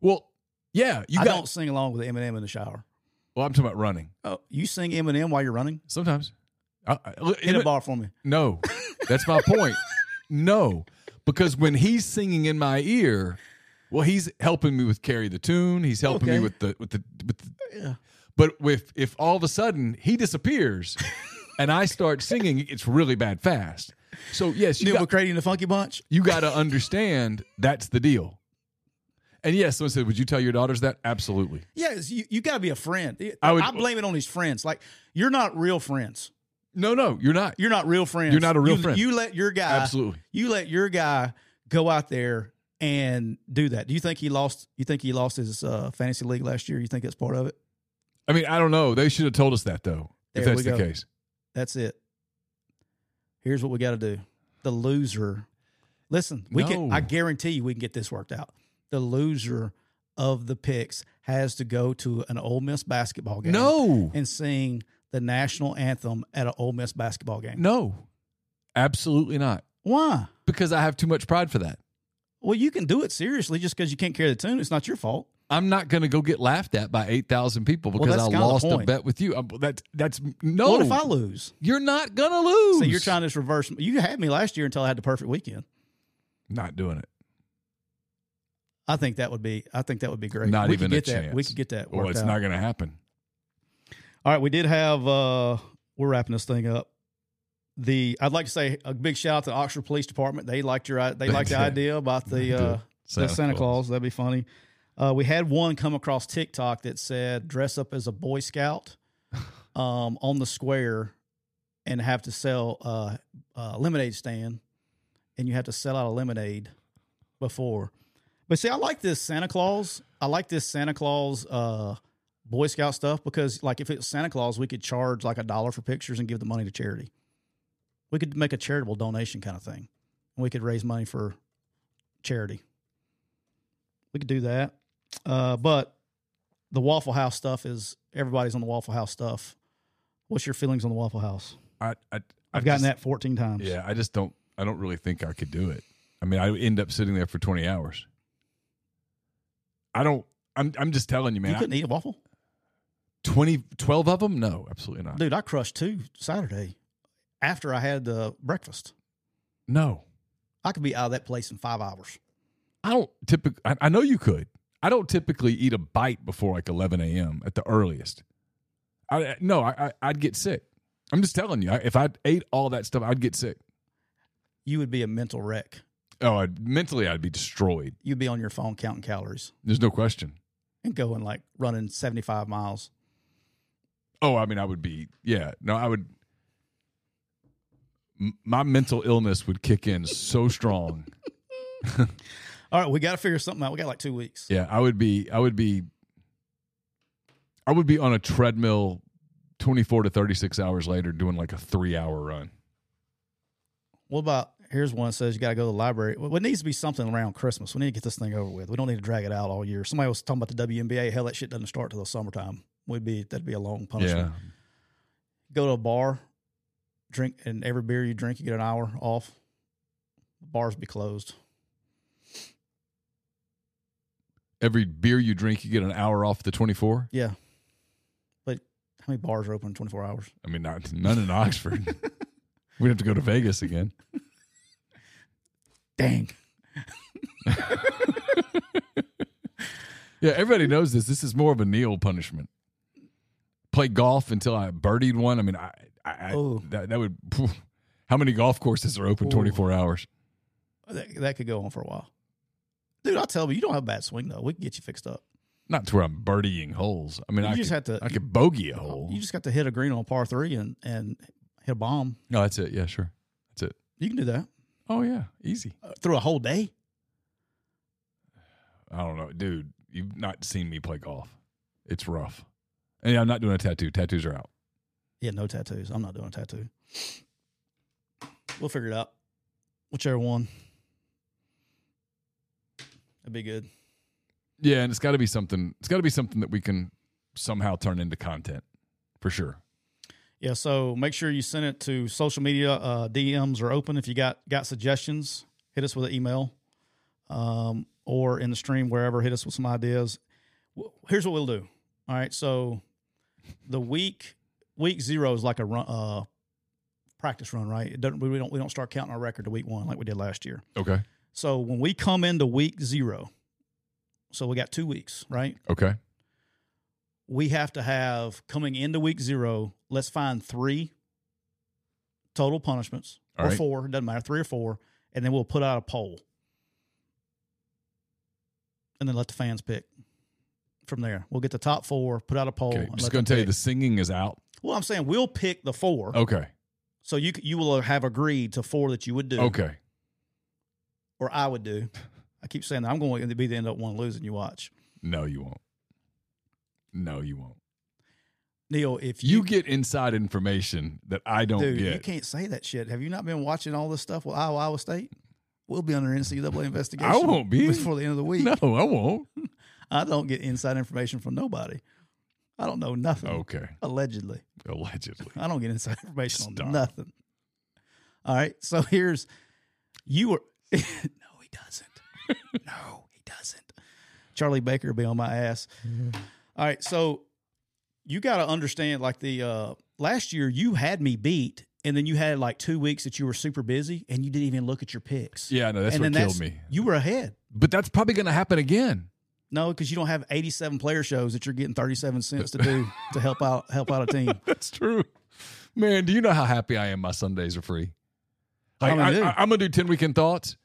Well, yeah. I don't sing along with Eminem in the shower. Well, I'm talking about running. Oh, you sing Eminem while you're running? Sometimes. Hit a bar for me. No. That's my point. No. Because when he's singing in my ear... Well, he's helping me with carry the tune. He's helping me with the yeah. But if all of a sudden he disappears and I start singing, it's really bad fast. So yes, Neil McCready and the Funky Bunch. You got to understand that's the deal. And yes, someone said, "Would you tell your daughters that?" Absolutely. Yes, you got to be a friend. I blame it on his friends. Like, you're not real friends. No, you're not. You're not real friends. You're not a real friend. You let your guy go out there and do that. Do you think he lost? You think he lost his fantasy league last year? You think that's part of it? I mean, I don't know. They should have told us that though. If that's the case, that's it. Here's what we got to do. The loser. Listen, I guarantee you, we can get this worked out. The loser of the picks has to go to an Ole Miss basketball game. No, and sing the national anthem at an Ole Miss basketball game. No, absolutely not. Why? Because I have too much pride for that. Well, you can do it seriously just because you can't carry the tune. It's not your fault. I'm not going to go get laughed at by 8,000 people because I lost a bet with you. That's no. What if I lose? You're not going to lose. So you're trying to reverse. You had me last year until I had the perfect weekend. Not doing it. I think that would be great. Not even a chance. We could get that. Well, it's not going to happen. All right, we did have. We're wrapping this thing up. I'd like to say a big shout out to the Oxford Police Department. They liked the idea about the Santa Claus. That'd be funny. We had one come across TikTok that said dress up as a Boy Scout on the square and have to sell a lemonade stand, and you have to sell out a lemonade before. But see, I like this Santa Claus. I like this Santa Claus Boy Scout stuff because, like, if it's Santa Claus, we could charge like $1 for pictures and give the money to charity. We could make a charitable donation kind of thing. We could raise money for charity. We could do that. But the Waffle House stuff is everybody's on the Waffle House stuff. What's your feelings on the Waffle House? I've gotten that 14 times. Yeah, I don't really think I could do it. I mean, I end up sitting there for 20 hours. I'm just telling you, man. You couldn't eat a waffle? 12 of them? No, absolutely not. Dude, I crushed 2 Saturday after I had breakfast. No. I could be out of that place in 5 hours. I know you could. I don't typically eat a bite before like 11 a.m. at the earliest. I'd get sick. I'm just telling you, if I ate all that stuff, I'd get sick. You would be a mental wreck. Oh, I'd be destroyed. You'd be on your phone counting calories. There's no question. And going like running 75 miles. Oh, I mean, I would be, yeah. No, I would. My mental illness would kick in so strong. All right, we got to figure something out. We got like 2 weeks. Yeah, I would be on a treadmill 24 to 36 hours later doing like a 3-hour run. What about, here's one that says you got to go to the library. Well, it needs to be something around Christmas. We need to get this thing over with. We don't need to drag it out all year. Somebody was talking about the WNBA. Hell, that shit doesn't start till the summertime. That'd be a long punishment. Yeah. Go to a bar, drink, and every beer you drink, you get an hour off. Bars be closed. Every beer you drink, you get an hour off the 24? Yeah. But how many bars are open in 24 hours? I mean, none in Oxford. We'd have to go to Vegas again. Dang. Yeah, everybody knows this. This is more of a Neil punishment. Play golf until I birdied one. I mean, that would... How many golf courses are open 24 hours? That could go on for a while. Dude, I'll tell you don't have a bad swing, though. We can get you fixed up. Not to where I'm birdieing holes. I mean, I could bogey a hole. You just got to hit a green on par 3 and hit a bomb. No, that's it. Yeah, sure. That's it. You can do that. Oh, yeah. Easy. Through a whole day? I don't know. Dude, you've not seen me play golf. It's rough. And I'm not doing a tattoo. Tattoos are out. Yeah, no tattoos. I'm not doing a tattoo. We'll figure it out. Whichever one. That'd be good. Yeah, and it's got to be something. It's got to be something that we can somehow turn into content, for sure. Yeah. So make sure you send it to social media. DMs are open. If you got suggestions, hit us with an email, or in the stream wherever. Hit us with some ideas. Here's what we'll do. All right. So the week 0 is like a run, practice run, right? We don't start counting our record to week 1 like we did last year. Okay. So when we come into week 0, so we got 2 weeks, right? Okay. We have to have, coming into week 0, let's find 3 total punishments, all or right. 4, it doesn't matter, 3 or 4, and then we'll put out a poll. And then let the fans pick from there. We'll get the top 4, put out a poll. Okay. I'm just going to tell you, the singing is out. Well, I'm saying we'll pick the 4. Okay. So you will have agreed to 4 that you would do. Okay. Or I would do. I keep saying that. I'm going to be the end up one losing. You watch. No, you won't. No, you won't. Neil, if you get inside information that I don't get. You can't say that shit. Have you not been watching all this stuff with Iowa State? We'll be under NCAA investigation. I won't be. Before the end of the week. No, I won't. I don't get inside information from nobody. I don't know nothing. Okay. Allegedly. I don't get inside information on nothing. All right. So here's, you were... No, he doesn't. No, he doesn't. Charlie Baker will be on my ass. Mm-hmm. All right, so you got to understand, like the last year you had me beat, and then you had like 2 weeks that you were super busy, and you didn't even look at your picks. Yeah, no, that's what killed me. You were ahead. But that's probably going to happen again. No, because you don't have 87 player shows that you're getting 37 cents to do to help out a team. That's true. Man, do you know how happy I am my Sundays are free? Like, I'm going to do 10 weekend thoughts.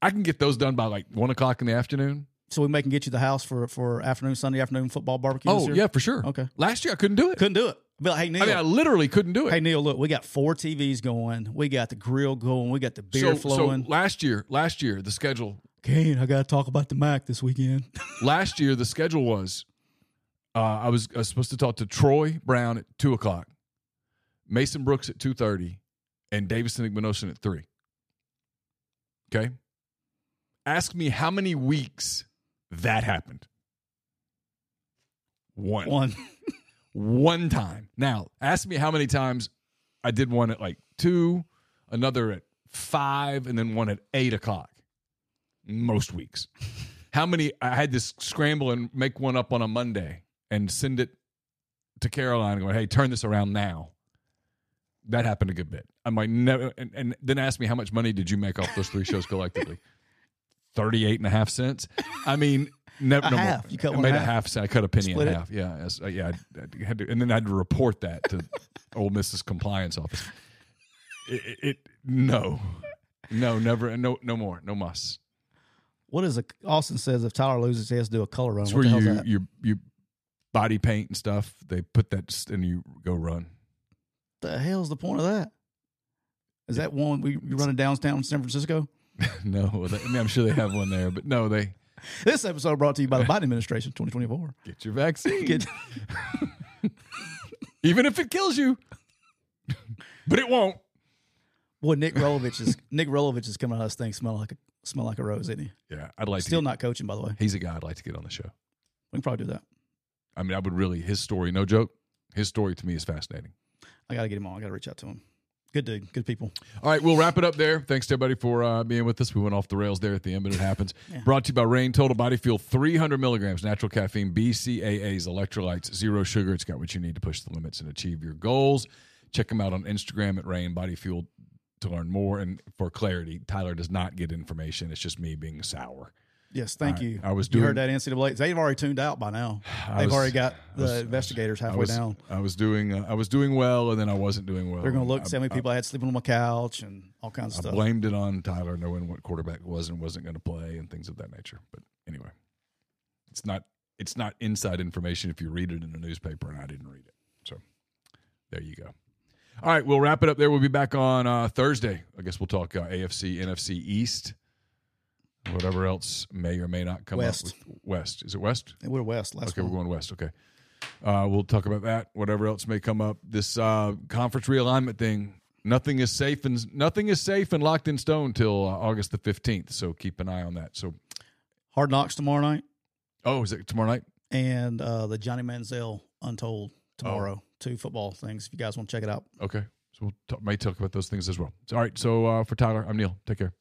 I can get those done by like 1 o'clock in the afternoon. So we can get you to the house for Sunday afternoon football barbecue. Oh, yeah, for sure. Okay. Last year, I couldn't do it. I'd be like, hey, Neil. I mean, I literally couldn't do it. Hey, Neil, look, we got 4 TVs going. We got the grill going. We got the beer flowing. So last year, the schedule. Kane, I got to talk about the Mac this weekend. Last year, the schedule was I was supposed to talk to Troy Brown at 2 o'clock, Mason Brooks at 2:30. And Davison Igbenogson at 3. Okay? Ask me how many weeks that happened. One. One time. Now, ask me how many times I did one at like 2, another at 5, and then one at 8 o'clock. most weeks. How many? I had to scramble and make one up on a Monday and send it to Caroline and go, hey, turn this around now. That happened a good bit. I might never, and then ask me, how much money did you make off those three shows collectively? 38.5 cents. I mean, never. A no half. More. You cut I one made half. A half cent. I cut a penny Split in it. Half. Yeah, yeah. I had to, and then I had to report that to old Mrs. Compliance Office. No, never, no more, no muss. What is Austin says if Tyler loses, he has to do a color run. It's where you body paint and stuff. They put that and you go run. The hell's the point of that? Is that one you running downtown San Francisco? No, I mean, I'm sure they have one there, but no, they. This episode brought to you by the Biden administration, 2024. Get your vaccine, even if it kills you, but it won't. Boy, Nick Rolovich is coming out of this thing smelling like a rose, isn't he? Yeah, I'd like. Still not coaching, by the way. He's a guy I'd like to get on the show. We can probably do that. I mean, I would really. His story, no joke. His story to me is fascinating. I got to get him on. I got to reach out to him. Good dude. Good people. All right. We'll wrap it up there. Thanks to everybody for being with us. We went off the rails there at the end, but it happens. Yeah. Brought to you by Reign Total Body Fuel, 300 milligrams, natural caffeine, BCAAs, electrolytes, zero sugar. It's got what you need to push the limits and achieve your goals. Check them out on Instagram at Reign Body Fuel to learn more. And for clarity, Tyler does not get information. It's just me being sour. Yes, thank you. You heard that NCAA. They've already tuned out by now. They've already got the investigators halfway down. I was doing well, and then I wasn't doing well. They're going to look at how many people I had sleeping on my couch and all kinds of stuff. I blamed it on Tyler knowing what quarterback was and wasn't going to play and things of that nature. But anyway, it's not inside information if you read it in the newspaper, and I didn't read it. So there you go. All right, we'll wrap it up there. We'll be back on Thursday. I guess we'll talk AFC, NFC East. Whatever else may or may not come up with West. Is it West? We're West. We're going West. Okay. We'll talk about that. Whatever else may come up. This conference realignment thing, nothing is safe and locked in stone till August the 15th. So keep an eye on that. So Hard Knocks tomorrow night. Oh, is it tomorrow night? And the Johnny Manziel Untold tomorrow. Oh. 2 football things if you guys want to check it out. Okay. So we'll may talk about those things as well. So, all right. So for Tyler, I'm Neil. Take care.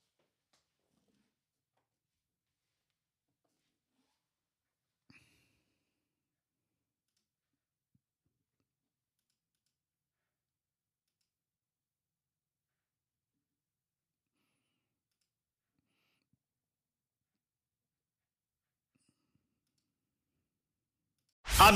I'm